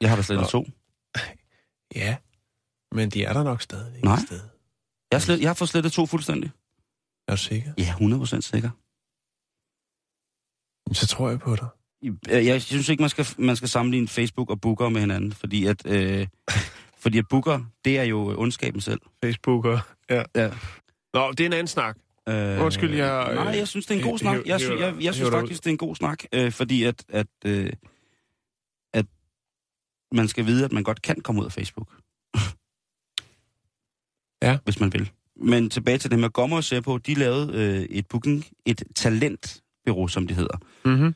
Jeg har da slettet to. Ja, men de er der nok stadig. Nej, sted. Jeg, slet, jeg har fået slettet to fuldstændig. Er du sikker? Ja, hundrede procent sikker. Så tror jeg på dig. Jeg synes ikke, man skal, man skal sammenligne Facebook og booker med hinanden, fordi at... Øh, Fordi at booker, det er jo ondskaben selv. Facebooker, ja. ja. Nå, det er en anden snak. Øh, Undskyld, jeg... Øh, nej, jeg synes, det er en god snak. Jeg, jeg, jeg, jeg synes faktisk, det er en god snak, øh, fordi at, at, øh, at man skal vide, at man godt kan komme ud af Facebook. ja. Hvis man vil. Men tilbage til det med Gummo og Zeppo, de lavede øh, et booking, et talentbureau, som det hedder. Mhm.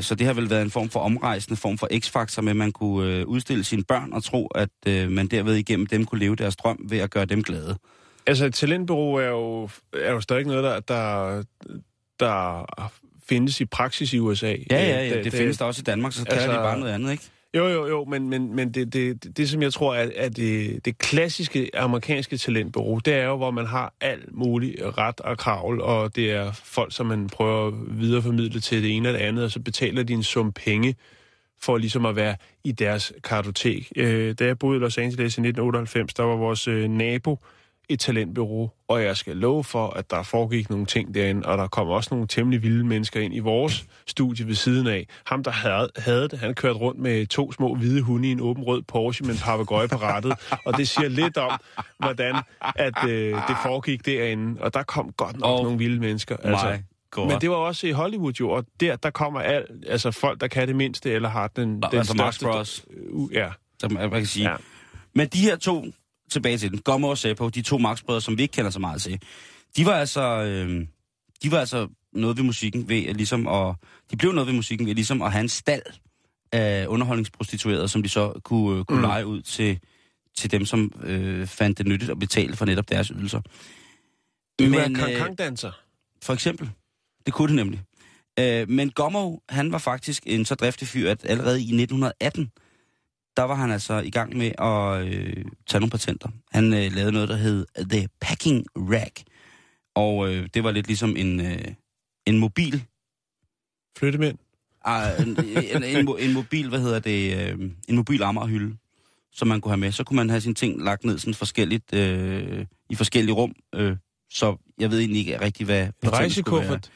Så det har vel været en form for omrejsende, form for X-faktor med, at man kunne udstille sine børn og tro, at man derved igennem dem kunne leve deres drøm ved at gøre dem glade. Altså et talentbureau er jo, er jo stadig noget, der, der, der findes i praksis i U S A. Ja, ja, ja det, det findes der også i Danmark, så kalder altså, de bare noget andet, ikke? Jo, jo, jo, men, men, men det, det, det, det, som jeg tror er, er det, det klassiske amerikanske talentbureau, det er jo, hvor man har alt muligt ret og kravl, og det er folk, som man prøver at videreformidle til det ene eller det andet, og så betaler de en sum penge for ligesom at være i deres kartotek. Øh, da jeg boede i Los Angeles i nitten otteoghalvfems, der var vores øh, nabo et talentbureau, og jeg skal love for, at der foregik nogle ting derinde, og der kom også nogle temmelig vilde mennesker ind i vores studie ved siden af. Ham, der havde, havde det, han kørte rundt med to små hvide hunde i en åben rød Porsche med en papegøje på rattet, og det siger lidt om, hvordan at, øh, det foregik derinde, og der kom godt nok oh, nogle vilde mennesker. Altså. Men det var også i Hollywood jo, og der, der kommer al, altså folk, der kan det mindste, eller har den, den altså Marx Brothers. Uh, ja. Som man kan sige. Ja. Men de her to... Tilbage til den. Gummo og Zeppo, de to Marx Brothers, som vi ikke kender så meget til. De var altså, øh, de var altså noget ved musikken ved at ligesom at, de blev noget ved musikken ved ligesom at have en stald af underholdningsprostituerede, som de så kunne, kunne mm. lege ud til, til dem, som øh, fandt det nyttigt at betale for netop deres ydelser. Det var kan-kan-danser. For eksempel. Det kunne det nemlig. Øh, men Gummo, han var faktisk en så driftig fyr, at allerede i nitten atten, der var han altså i gang med at øh, tage nogle patenter. Han øh, lavede noget, der hed The Packing Rack. Og øh, det var lidt ligesom en, øh, en mobil... Flyttemænd? Ah, en, en, en, en mobil, hvad hedder det? Øh, en mobil Amagerhylde, som man kunne have med. Så kunne man have sine ting lagt ned sådan forskelligt, øh, i forskellige rum. Øh, så jeg ved egentlig ikke rigtig, hvad... En rejsekuffert?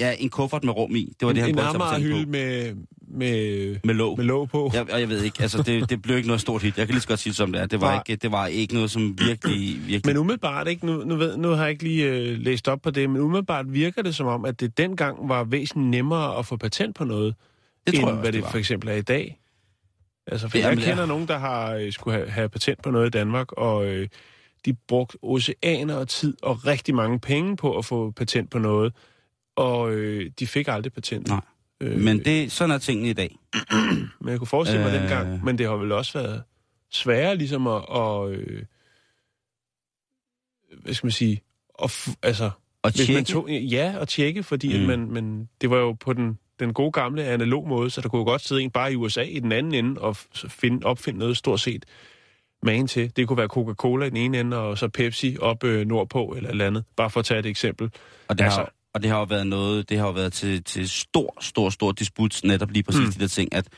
Ja, en kuffert med rum i. Det var en, det, han brugte sig på. En Amagerhylde med... Med, med, låg. med låg på. Jeg, og jeg ved ikke, altså det, det blev ikke noget stort hit. Jeg kan lige så godt sige det, som det er. Det var, ikke, det var ikke noget, som virkelig... virkelig... Men umiddelbart, ikke? Nu, nu, ved, nu har jeg ikke lige øh, læst op på det, men umiddelbart virker det som om, at det dengang var væsentligt nemmere at få patent på noget, det end tror jeg også, hvad det, det for eksempel er i dag. Altså, for det, jeg kender ja. nogen, der har øh, skulle have, have patent på noget i Danmark, og øh, de brugte oceaner og tid og rigtig mange penge på at få patent på noget, og øh, de fik aldrig patent. Nej. Men det, sådan er tingene i dag. Men jeg kunne forestille mig øh... dengang, men det har vel også været sværere ligesom at, at øh, hvad skal man sige, at, altså, at tjekke? Man tog, ja, at tjekke, fordi mm. at man, men det var jo på den den gode gamle analog måde, så der kunne godt sidde en bare i U S A i den anden ende og finde, opfinde noget stort set magen til. Det kunne være Coca-Cola i den ene ende, og så Pepsi op øh, nordpå eller et andet. Bare for at tage et eksempel. Og det altså, har og det har jo været noget, det har jo været til, til stor, stor, stor disput, netop lige præcis mm. de der ting, at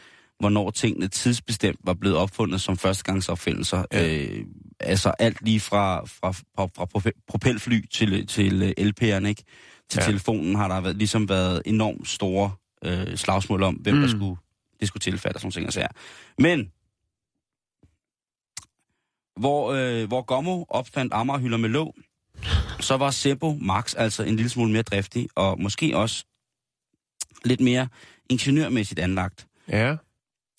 hvornår tingene tidsbestemt var blevet opfundet som førstegangsopfindelser. Ja. Øh, altså alt lige fra, fra, fra, fra propelfly til, til L P'erne, ikke? Til ja. Telefonen har der været, ligesom været enormt store øh, slagsmål om, hvem mm. der skulle, det skulle tilfælde og sådan ting og sager. Men hvor, øh, hvor Gummo opfandt Amagerhylder med låg, så var Zeppo Marx altså en lille smule mere driftig, og måske også lidt mere ingeniørmæssigt anlagt. Ja.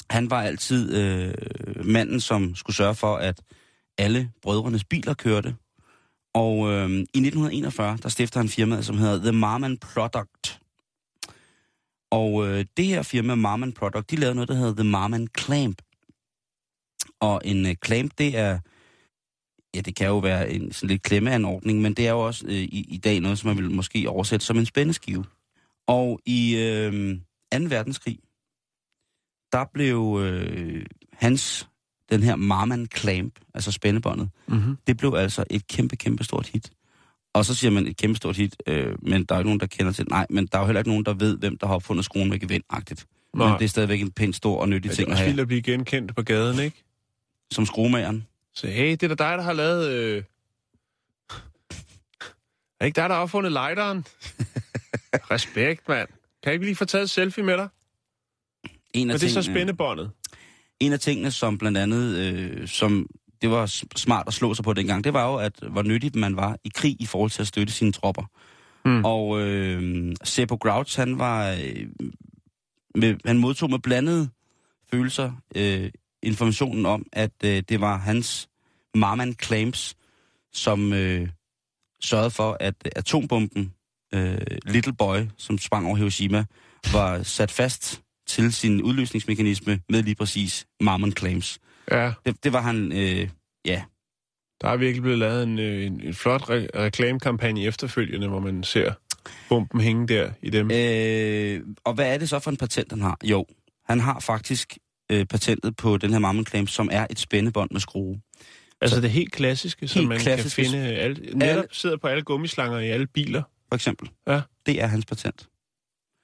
Han var altid øh, manden, som skulle sørge for, at alle brødrenes biler kørte. Og øh, i nitten enogfyrre, der stifter han firmaet, som hedder The Marman Product. Og øh, det her firma, Marman Product, de lavede noget, der hedder The Marman Clamp. Og en øh, clamp, det er... Ja, det kan jo være en sådan lidt klemmeanordning, men det er jo også øh, i, i dag noget, som man vil måske oversætte som en spændeskive. Og i øh, anden verdenskrig, der blev øh, hans, den her Marman Clamp, altså spændebåndet, mm-hmm. det blev altså et kæmpe, kæmpe stort hit. Og så siger man et kæmpe stort hit, øh, men der er jo ikke nogen, der kender til. Nej, men der er jo heller ikke nogen, der ved, hvem der har opfundet skruen med gevindagtigt. Men det er stadigvæk en pænt stor og nyttig ting at have. Det er også vildt at blive genkendt på gaden, ikke? Som skruemageren. Så hey, det er da dig, der har lavet... Øh... Er ikke dig, der har opfundet lighteren? Respekt, mand. Kan jeg ikke lige få taget selfie med dig? En af Men det er så spændebåndet. En af tingene, som blandt andet, øh, som det var smart at slå sig på dengang, det var jo, at hvor nyttigt man var i krig i forhold til at støtte sine tropper. Mm. Og øh, Zeppo Grouch, han var... Øh, med, han modtog med blandede følelser... Øh, informationen om, at øh, det var hans Marman Clamps, som øh, sørgede for, at atombomben øh, Little Boy, som sprang over Hiroshima, var sat fast til sin udløsningsmekanisme med lige præcis Marman Clamps. Ja. Det, det var han, øh, ja. Der er virkelig blevet lavet en, en, en flot re- reklamekampagne efterfølgende, hvor man ser bomben hænge der i dem. Øh, og hvad er det så for en patent, han har? Jo, han har faktisk patentet på den her Marman Clamp, som er et spændebånd med skrue. Altså så, det helt klassiske, som helt man klassisk kan finde... Alle, netop alle, sidder på alle gummislanger i alle biler. For eksempel. Ja. Det er hans patent.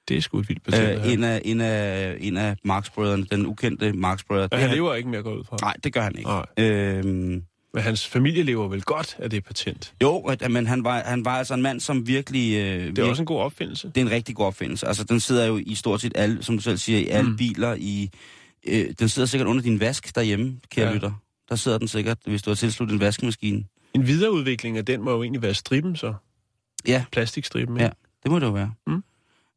Det er sgu et vildt patent. Æh, en, af, en, af, en af Marx Brothers, den ukendte Marx Brothers. Men han lever ikke mere godt ud fra. Nej, det gør han ikke. Øhm, men hans familie lever vel godt af det patent? Jo, men han var, han var altså en mand, som virkelig... Øh, det er vir- også en god opfindelse. Det er en rigtig god opfindelse. Altså den sidder jo i stort set alle, som du selv siger, i alle mm. biler, i... Øh, den sidder sikkert under din vask derhjemme, kære ja. lytter. Der sidder den sikkert, hvis du har tilsluttet en vaskemaskine. En videreudvikling af den må jo egentlig være striben, så. Ja. Plastikstriben, ikke? Ja, det må det jo være. Mm.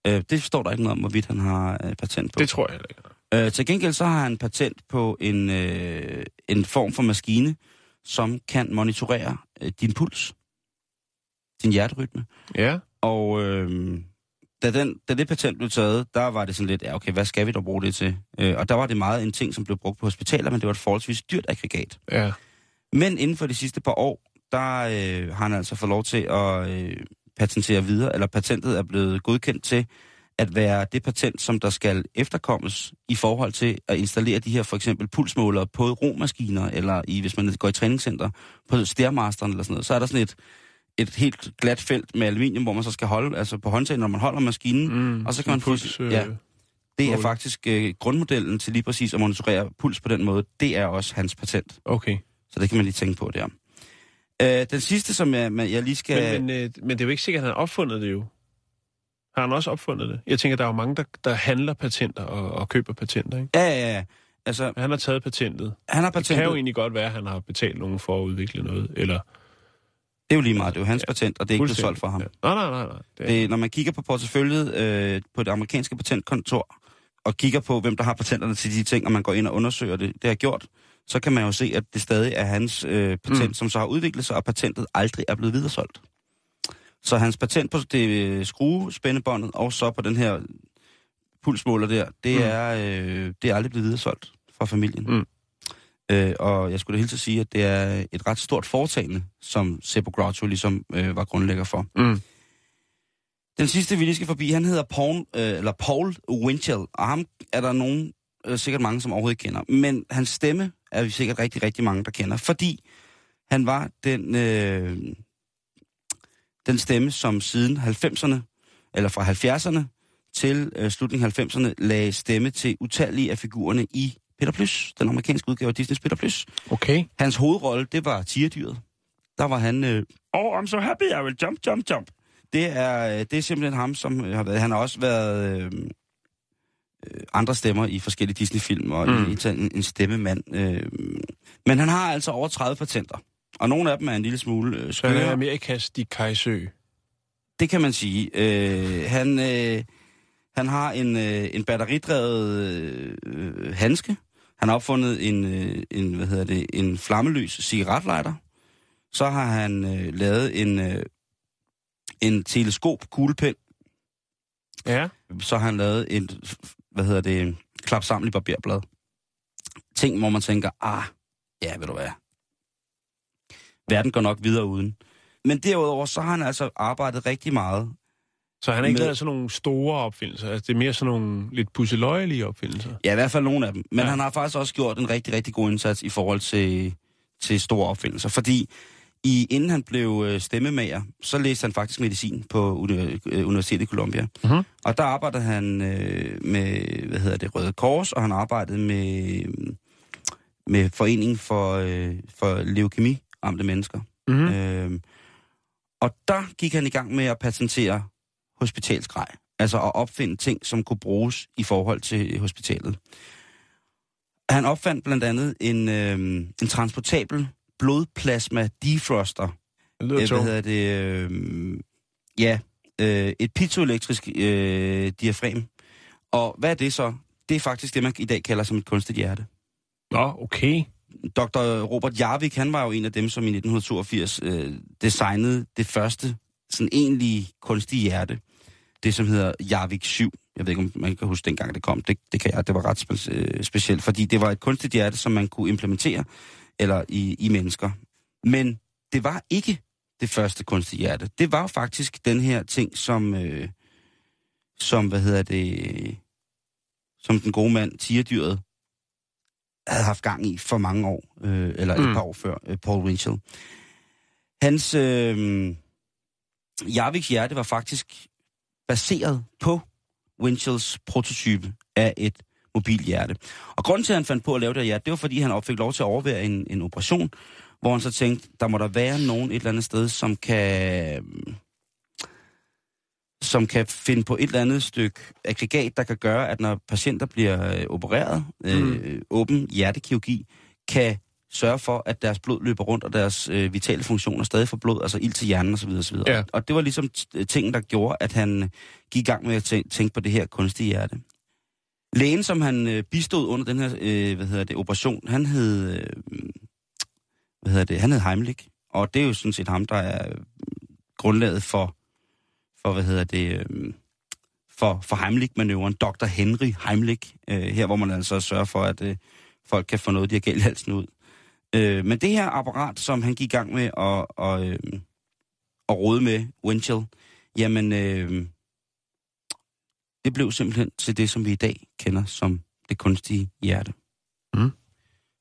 Øh, det står der ikke noget om, hvorvidt han har øh, patent på. Det tror jeg heller ikke. Øh, til gengæld så har han patent på en, øh, en form for maskine, som kan monitorere øh, din puls. Din hjerterytme. Ja. Og... Øh, Da, den, da det patent blev taget, der var det sådan lidt, ja okay, hvad skal vi da bruge det til? Øh, og der var det meget en ting, som blev brugt på hospitaler, men det var et forholdsvis dyrt aggregat. Ja. Men inden for de sidste par år, der øh, har han altså fået lov til at øh, patentere videre, eller patentet er blevet godkendt til at være det patent, som der skal efterkommes i forhold til at installere de her for eksempel pulsmålere på romaskiner, eller i, hvis man går i træningscenter, på Stairmasteren eller sådan noget, så er der sådan et... et helt glat felt med aluminium, hvor man så skal holde, altså på håndtaget, når man holder maskinen, mm, og så kan man... Puls, øh, ja, det er faktisk øh, grundmodellen til lige præcis at monitorere puls på den måde. Det er også hans patent. Okay. Så det kan man lige tænke på der. Øh, den sidste, som jeg, jeg lige skal... Men, men, øh, men det er jo ikke sikkert, at han har opfundet det jo. Har han også opfundet det? Jeg tænker, der er jo mange, der, der handler patenter og, og køber patenter, ikke? Ja, ja, ja. Altså, han har taget patentet. Han har patentet. Det kan jo egentlig godt være, at han har betalt nogen for at udvikle noget, eller... Det er jo lige meget, det er jo hans ja, patent, og det er ikke blevet solgt for ham. Ja. Nej, nej, nej. nej. Det er... det, når man kigger på porteføljet øh, på det amerikanske patentkontor, og kigger på, hvem der har patenterne til de ting, og man går ind og undersøger det, det har gjort, så kan man jo se, at det stadig er hans øh, patent, mm. som så har udviklet sig, og patentet aldrig er blevet videresolgt. Så hans patent på det skruespændebåndet, og så på den her pulsmåler der, det, mm. er, øh, det er aldrig blevet videresolgt fra familien. Mm. Øh, og jeg skulle da hilse at sige, at det er et ret stort foretagende, som Zeppo Groucho ligesom øh, var grundlægger for. Mm. Den sidste, vi lige skal forbi, han hedder Paul, øh, eller Paul Winchell, og ham er der nogen, øh, sikkert mange, som overhovedet kender. Men hans stemme er vi sikkert rigtig, rigtig mange, der kender, fordi han var den, øh, den stemme, som siden halvfemserne, eller fra halvfjerdserne til øh, slutningen af halvfemserne, lagde stemme til utallige af figurerne i Peter Plyss, den amerikanske udgave af Disneys Peter Plyss. Okay. Hans hovedrolle, det var Tigerdyret. Der var han, øh, oh, I'm so happy, I will jump, jump, jump. Det er, det er simpelthen ham, som har været... Han har også været øh, andre stemmer i forskellige Disney-film, og mm. en, en stemmemand. Øh, men han har altså over tredive patenter, og nogle af dem er en lille smule... Øh, så han er Amerikas Dick Kajsø. Det kan man sige. Øh, han, øh, han har en, øh, en batteridrevet øh, handske. Han har opfundet en, øh, en, hvad hedder det, en flammeløs cigaretlighter. Så har han øh, lavet en... Øh, en teleskop-kuglepen. Ja. Så har han lavet en, hvad hedder det, klap sammen i barberblad. Ting, hvor man tænker, ah, ja, ved du hvad. Verden går nok videre uden. Men derudover, så har han altså arbejdet rigtig meget. Så han har ikke med... lavet sådan nogle store opfindelser? Altså, det er mere sådan nogle lidt pusseløjelige opfindelser? Ja, i hvert fald nogle af dem. Men ja. Han har faktisk også gjort en rigtig, rigtig god indsats i forhold til, til store opfindelser. Fordi... I, inden han blev stemmemager, så læste han faktisk medicin på Universitetet i Columbia. Uh-huh. Og der arbejdede han øh, med, hvad hedder det, Røde Kors, og han arbejdede med, med foreningen for, øh, for leukemi-ramte mennesker. Uh-huh. Øh, og der gik han i gang med at patentere hospitalsgrej, altså at opfinde ting, som kunne bruges i forhold til hospitalet. Han opfandt blandt andet en, øh, en transportabel blodplasma defroster. Hvad hedder det? Øh, ja, øh, et piezoelektrisk øh, diafragm. Og hvad er det så? Det er faktisk det, man i dag kalder som et kunstigt hjerte. Nå, okay. doktor Robert Jarvik, han var jo en af dem, som i nitten toogfirs øh, designede det første sådan egentlige kunstige hjerte. Det, som hedder Jarvik syv. Jeg ved ikke, om man kan huske dengang, det kom. Det, det kan jeg. Det var ret spe- specielt, fordi det var et kunstigt hjerte, som man kunne implementere eller i, i mennesker. Men det var ikke det første kunstige hjerte. Det var faktisk den her ting, som, øh, som hvad hedder det, som den gode mand, Tigerdyret, havde haft gang i for mange år, øh, eller mm. et par år før, øh, Paul Winchell. Hans øh, Jarviks hjerte var faktisk baseret på Winchells prototype af et mobilhjerte. Og grunden til, at han fandt på at lave det hjerte, det var, fordi han fik lov til at overvære en, en operation, hvor han så tænkte, der må der være nogen et eller andet sted, som kan, som kan finde på et eller andet stykke aggregat, der kan gøre, at når patienter bliver opereret, mm. øh, åben hjertekirurgi, kan sørge for, at deres blod løber rundt, og deres øh, vitale funktioner stadig får blod, altså ild til hjernen osv. osv. Ja. Og det var ligesom t- ting, der gjorde, at han gik i gang med at tæ- tænke på det her kunstige hjerte. Lægen, som han øh, bistod under den her øh, hvad hedder det, operation, han hed, øh, hvad hedder det, han hed Heimlich. Og det er jo sådan set ham, der er grundlaget for, for hvad hedder det, øh, for, for Heimlich-manøvren, doktor Henry Heimlich. Øh, her, hvor man altså sørger for, at øh, folk kan få noget, de har galt halsen ud. Øh, men det her apparat, som han gik i gang med at, og, øh, at rode med, Winchell, jamen... Øh, det blev simpelthen til det, som vi i dag kender som det kunstige hjerte. Mm.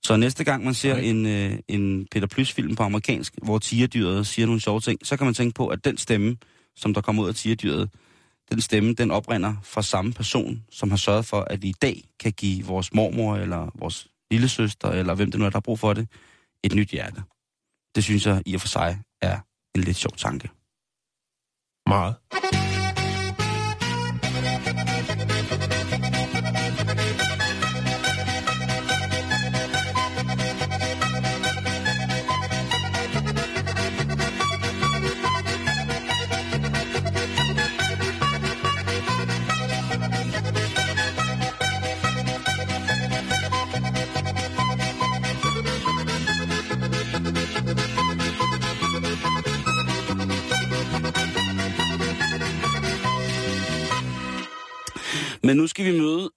Så næste gang man ser okay. en, øh, en Peter Plys-film på amerikansk, hvor tigerdyret siger nogle sjove ting, så kan man tænke på, at den stemme, som der kommer ud af tigerdyret, den stemme, den oprinder fra samme person, som har sørget for, at vi i dag kan give vores mormor, eller vores lillesøster, eller hvem det nu er, der har brug for det, et nyt hjerte. Det synes jeg i og for sig er en lidt sjov tanke. Meget. Men nu skal vi møde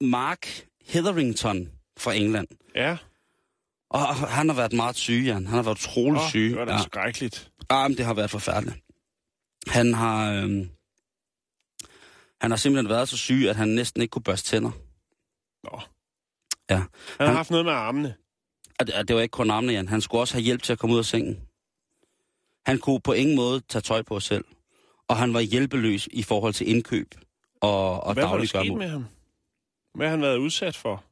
Mark Hetherington fra England. Ja. Og han har været meget syg, Jan. Han har været utrolig oh, syg. Det var da ja. skrækkeligt. Ah, men det har været forfærdeligt. Han har, øh, Han har simpelthen været så syg, at han næsten ikke kunne børste tænder. Nå. Ja. Han, han har haft noget med armene. Og det, og det var ikke kun armene, Jan. Han skulle også have hjælp til at komme ud af sengen. Han kunne på ingen måde tage tøj på selv. Og han var hjælpeløs i forhold til indkøb og, og dagliggørmål. Hvad var der med ham? Hvad har han været udsat for?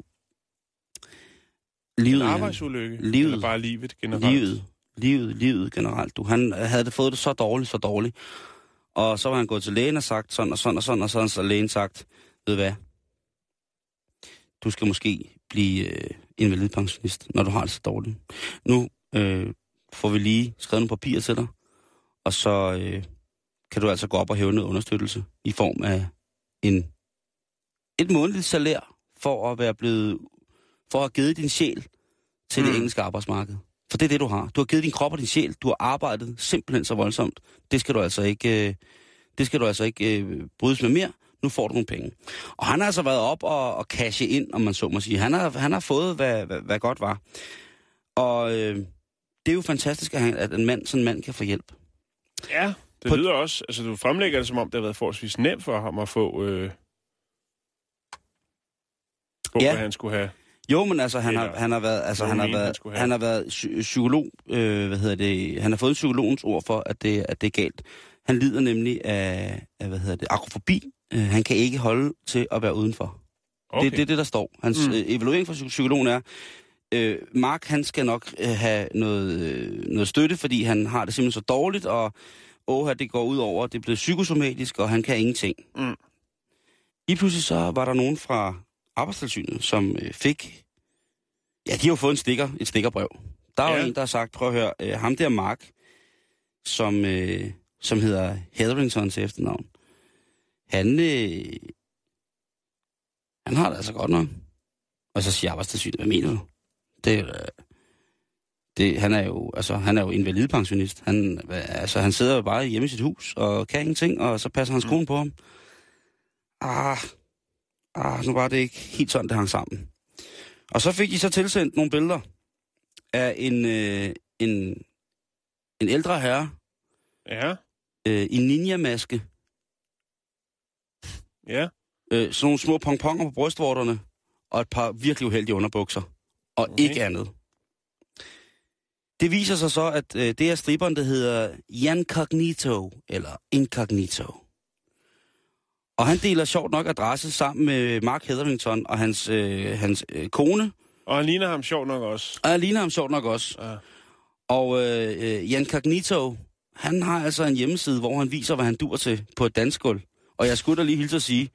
Livet, en arbejdsulykke? Livet, eller bare livet generelt? Livet, livet, livet generelt. Du, han havde det fået det så dårligt, så dårligt. Og så var han gået til lægen og sagt sådan og sådan og sådan, og så havde lægen sagt, ved hvad, du skal måske blive øh, invalidpensionist, når du har det så dårligt. Nu øh, får vi lige skrevet nogle papirer til dig, og så øh, kan du altså gå op og hæve noget understøttelse i form af en et månedligt salær for at være blevet, for at have givet din sjæl til mm. det engelske arbejdsmarked. For det er det, du har. Du har givet din krop og din sjæl. Du har arbejdet simpelthen så voldsomt. Det skal du altså ikke, det skal du altså ikke brydes med mere. Nu får du nogle penge. Og han har altså været op og, og cashe ind, om man så må sige. Han har, han har fået, hvad, hvad, hvad godt var. Og øh, det er jo fantastisk, at, han, at en mand, sådan en mand kan få hjælp. Ja, det På, lyder også. Altså, du fremlægger det, som om det har været forholdsvis nemt for ham at få, øh, på, ja. Hvad han skulle have. Jo, men altså han har han har været altså han har været han har været psykolog, øh, hvad hedder det? Han har fået en psykologens ord for at det at det er galt. Han lider nemlig af, af hvad hedder det? Akrofobi. Uh, han kan ikke holde til at være udenfor. Okay. Det er det, det der står. Hans mm. øh, evaluering fra psykologen er øh, Mark, han skal nok øh, have noget øh, noget støtte, fordi han har det simpelthen så dårligt, og åh, det går ud over, det er blevet psykosomatisk, og han kan ingenting. Mm. I pludselig så var der nogen fra Arbejdstilsynet, som øh, fik... Ja, de har jo fået en stikker, et stikkerbrev. Der er ja. en, der har sagt, prøv at høre, øh, ham der Mark, som, øh, som hedder Hetherington til efternavn, han, øh, han har det altså godt nok. Og så siger Arbejdstilsynet, hvad mener du? Det, øh, det, han er jo altså, han er jo invalidepensionist. Han, øh, altså, han sidder jo bare hjemme i sit hus og kan ingenting, og så passer hans kone på ham. Ah... Ah, nu var det ikke helt sådan, det hang sammen. Og så fik de så tilsendt nogle billeder af en, øh, en, en ældre herre ja. øh, i ninja-maske. Ja. Øh, sådan nogle små pongponger på brystvorterne, og et par virkelig uheldige underbukser. Og okay. ikke andet. Det viser sig så, at øh, det er striberen, der hedder Ian Cognito, eller Incognito. Og han deler sjovt nok adresse sammen med Mark Hetherington og hans, øh, hans øh, kone. Og han ligner ham sjovt nok også. Og han ligner ham sjovt nok også. Ja. Og øh, Jan Cognito, han har altså en hjemmeside, hvor han viser, hvad han dur til på et dansgulv. Og jeg skulle da lige hilse at sige,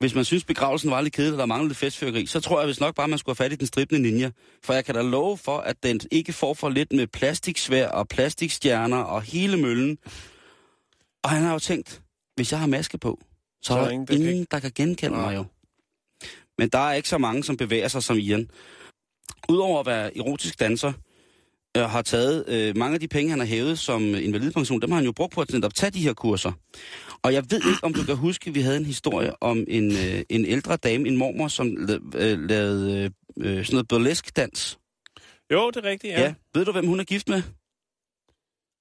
hvis man synes, begravelsen var lidt kedelig, og der manglede lidt festfyrkeri, så tror jeg vist nok bare, man skulle have fat i den strippende ninja. For jeg kan da love for, at den ikke får for lidt med plastiksvær og plastikstjerner og hele møllen. Og han har jo tænkt, hvis jeg har maske på, så, så er der ingen, der, ingen, der kan genkende mig jo. Men der er ikke så mange, som bevæger sig som Ian. Udover at være erotisk danser, øh, har taget øh, mange af de penge, han har hævet som invalidepension, dem har han jo brugt på at tage de her kurser. Og jeg ved ikke, om du kan huske, at vi havde en historie om en, øh, en ældre dame, en mormor, som øh, lavede øh, sådan noget burlesk dans. Jo, det er rigtigt, ja. ja. Ved du, hvem hun er gift med?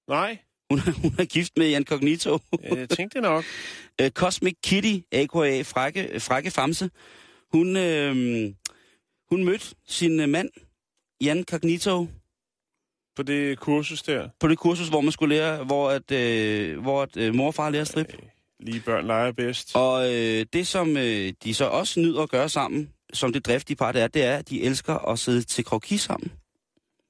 Nej. Hun er, hun er gift med Ian Cognito. Jeg tænkte nok. Cosmic Kitty, a k a. Frække, frække Famse. Hun, øh, hun mødte sin mand, Ian Cognito. På det kursus der? På det kursus, hvor man skulle lære, hvor, at, øh, hvor at, øh, mor og far lærer at strippe. Lige børn leger bedst. Og øh, det, som øh, de så også nyder at gøre sammen, som det driftige par det er, det er, at de elsker at sidde til croquis sammen.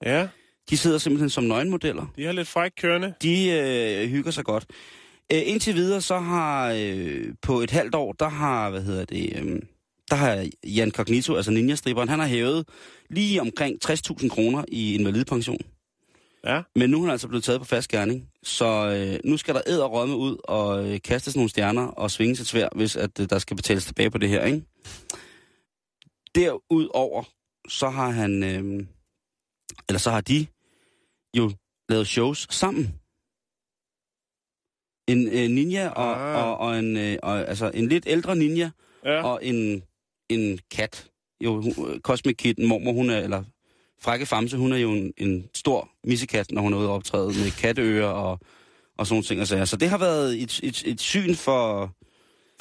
Ja. De sidder simpelthen som nøgenmodeller. De har lidt fræk kørende. De øh, hygger sig godt. Æ, indtil videre så har øh, på et halvt år, der har, hvad hedder det, øh, der har Jan Cognito, altså ninja-stripperen, han har hævet lige omkring tres tusind kroner i invalidepension. Ja. Men nu er han altså blevet taget på fast gerning, så øh, nu skal der edderrømme ud og øh, kastes nogle stjerner og svinges et sværd, hvis at, øh, der skal betales tilbage på det her, ikke? Derudover, så har han, øh, eller så har de jo lavet shows sammen. En øh, ninja og, ah. og, og en øh, og, altså en lidt ældre ninja ja. og en en kat. Jo, hun, Cosmic Kid, mormor, hun er eller frække Famse, hun er jo en, en stor missekat, når hun er ude og optræde med katteører og og sådan ting og sager. Så det har været et et, et syn for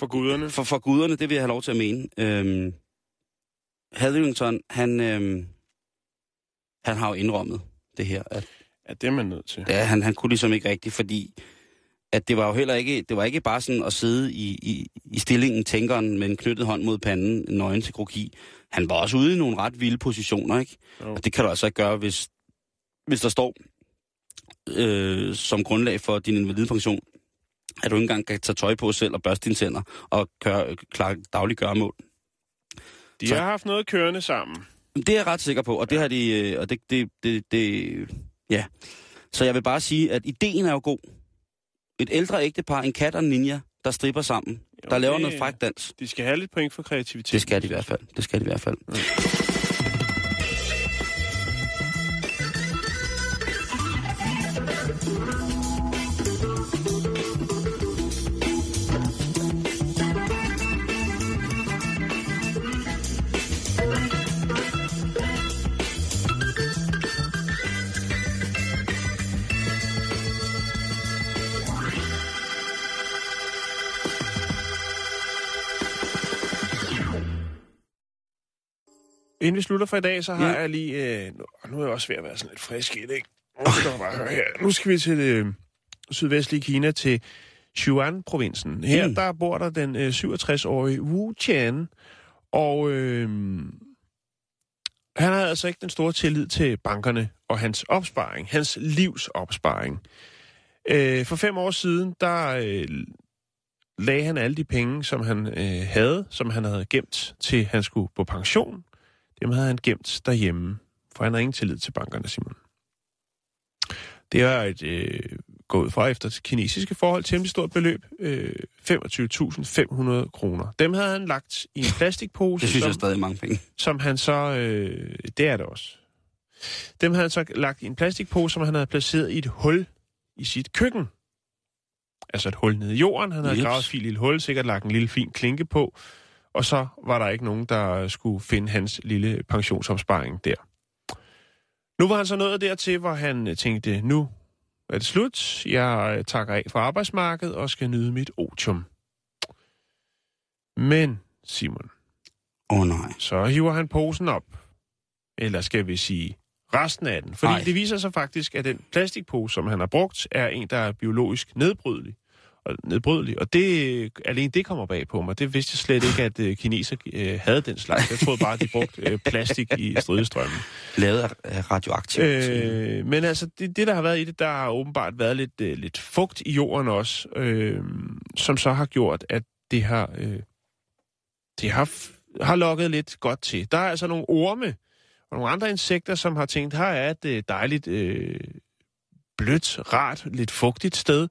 For guderne. For, for guderne, det vil jeg have lov til at mene. Øhm, Hetherington, han, øhm, han har jo indrømmet det her. At, ja, det er man nødt til. Ja, han, han kunne ligesom ikke rigtigt, fordi at det var jo heller ikke, det var ikke bare sådan at sidde i, i, i stillingen, tænkeren med en knyttet hånd mod panden, en nøgen til kroki. Han var også ude i nogle ret vilde positioner, ikke? Jo. Og det kan du altså ikke gøre, hvis, hvis der står øh, som grundlag for din invalidepension, at du ikke engang kan tage tøj på selv og børste dine tænder og køre, klare daglige gøremål. De så, har haft noget kørende sammen. Det er jeg ret sikker på, og det har de... Og det, det, det, det, ja. Så jeg vil bare sige, at ideen er jo god. Et ældre ægtepar, en kat og en ninja, der stripper sammen, okay, der laver noget fræk dans. De skal have lidt point for kreativitet. Det skal de i hvert fald. Det skal de i hvert fald. Ja. Inden vi slutter for i dag, så har ja. jeg lige... Øh, nu er jeg også ved at være sådan lidt frisk i det, ikke? Nu skal vi til øh, sydvestlige Kina, til Sichuan-provinsen. Her mm. der bor der den øh, syvogtres-årige Wu Tian, og øh, han har altså ikke den store tillid til bankerne og hans opsparing, hans livs opsparing. Øh, for fem år siden, der øh, lagde han alle de penge, som han øh, havde, som han havde gemt til, han skulle på pension. Dem havde han gemt derhjemme, for han har ingen tillid til bankerne, Simon. Det er et øh, gået fra efter kinesiske forhold til et stort beløb, øh, femogtyve tusind fem hundrede kroner. Dem havde han lagt i en plastikpose. Det synes som, jeg stadig mange penge. Som han så, øh, det er det også. Dem havde han så lagt i en plastikpose, som han havde placeret i et hul i sit køkken. Altså et hul nede i jorden. Han havde Lips. gravet et fint lille hul, sikkert lagt en lille fin klinke på. Og så var der ikke nogen, der skulle finde hans lille pensionsopsparing der. Nu var han så nået dertil, hvor han tænkte, nu er det slut. Jeg takker af fra arbejdsmarkedet og skal nyde mit otium. Men, Simon, oh, nej. så hiver han posen op. Eller skal vi sige resten af den. Fordi Ej. det viser sig faktisk, at den plastikpose, som han har brugt, er en, der er biologisk nedbrydelig. Og nedbrydelig, og det, alene det kommer bag på mig. Det vidste jeg slet ikke, at øh, kineser øh, havde den slags. Jeg troede bare, at de brugte øh, plastik i stridestrømmen. Lavet af radioaktivt. Øh, men altså, det, det der har været i det, der har åbenbart været lidt, øh, lidt fugt i jorden også, øh, som så har gjort, at det har, øh, det har, f- har lokket lidt godt til. Der er altså nogle orme og nogle andre insekter, som har tænkt, her er et øh, dejligt, øh, blødt, rart, lidt fugtigt sted.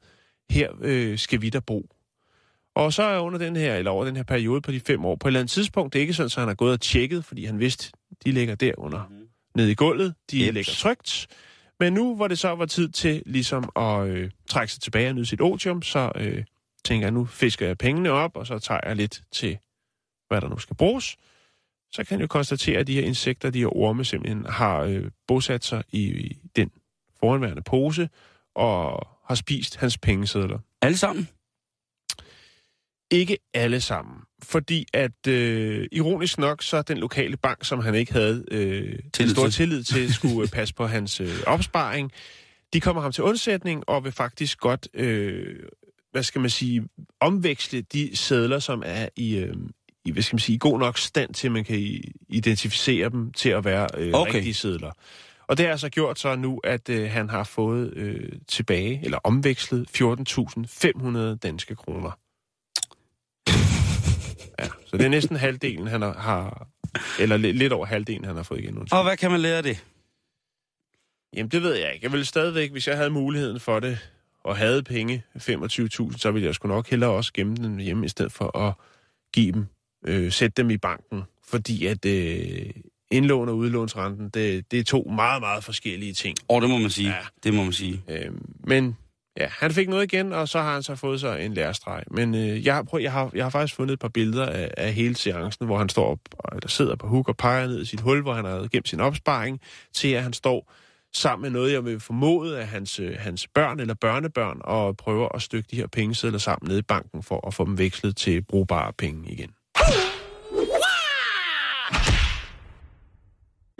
Her øh, skal vi der bo. Og så er under den her, eller over den her periode på de fem år, på et eller andet tidspunkt, det er ikke sådan, at han har gået og tjekket, fordi han vidste, de ligger derunder, mm. nede i gulvet, de Eps. ligger trygt. Men nu, hvor det så var tid til ligesom at øh, trække sig tilbage og nyde sit otium, så øh, tænker jeg, nu fisker jeg pengene op, og så tager jeg lidt til, hvad der nu skal bruges. Så kan jeg jo konstatere, at de her insekter, de her orme simpelthen, har øh, bosat sig i, i den foranværende pose, og har spist hans pengesedler. Alle sammen? Ikke alle sammen. Fordi at, øh, ironisk nok, så den lokale bank, som han ikke havde øh, til stor tillid til, skulle passe på hans øh, opsparing, de kommer ham til undsætning og vil faktisk godt, øh, hvad skal man sige, omveksle de sedler, som er i, øh, i, hvad skal man sige, i god nok stand til, at man kan identificere dem til at være øh, okay. rigtige sedler. Og det er altså gjort så nu, at øh, han har fået øh, tilbage, eller omvekslet, fjorten tusind fem hundrede danske kroner. Ja, så det er næsten halvdelen, han har, eller lidt over halvdelen, han har fået igen. Og hvad kan man lære af det? Jamen, det ved jeg ikke. Jeg ville stadigvæk, hvis jeg havde muligheden for det, og havde penge, femogtyve tusind, så ville jeg sgu nok hellere også gemme dem hjemme, i stedet for at give dem, øh, sætte dem i banken, fordi at... Øh, indlån og udlånsrenten, det, det er to meget, meget forskellige ting. Åh, oh, det må man sige. Ja. Det må man sige. Øhm, men ja, han fik noget igen, og så har han så fået sig en lærestreg. Men øh, jeg, prøv, jeg, har, jeg har faktisk fundet et par billeder af, af hele seancen, hvor han står op, eller sidder på huk og peger ned i sit hul, hvor han har gemt sin opsparing, til at han står sammen med noget, jeg vil formode af hans, hans børn eller børnebørn, og prøver at stykke de her pengesedler sammen nede i banken for at få dem vekslet til brugbare penge igen.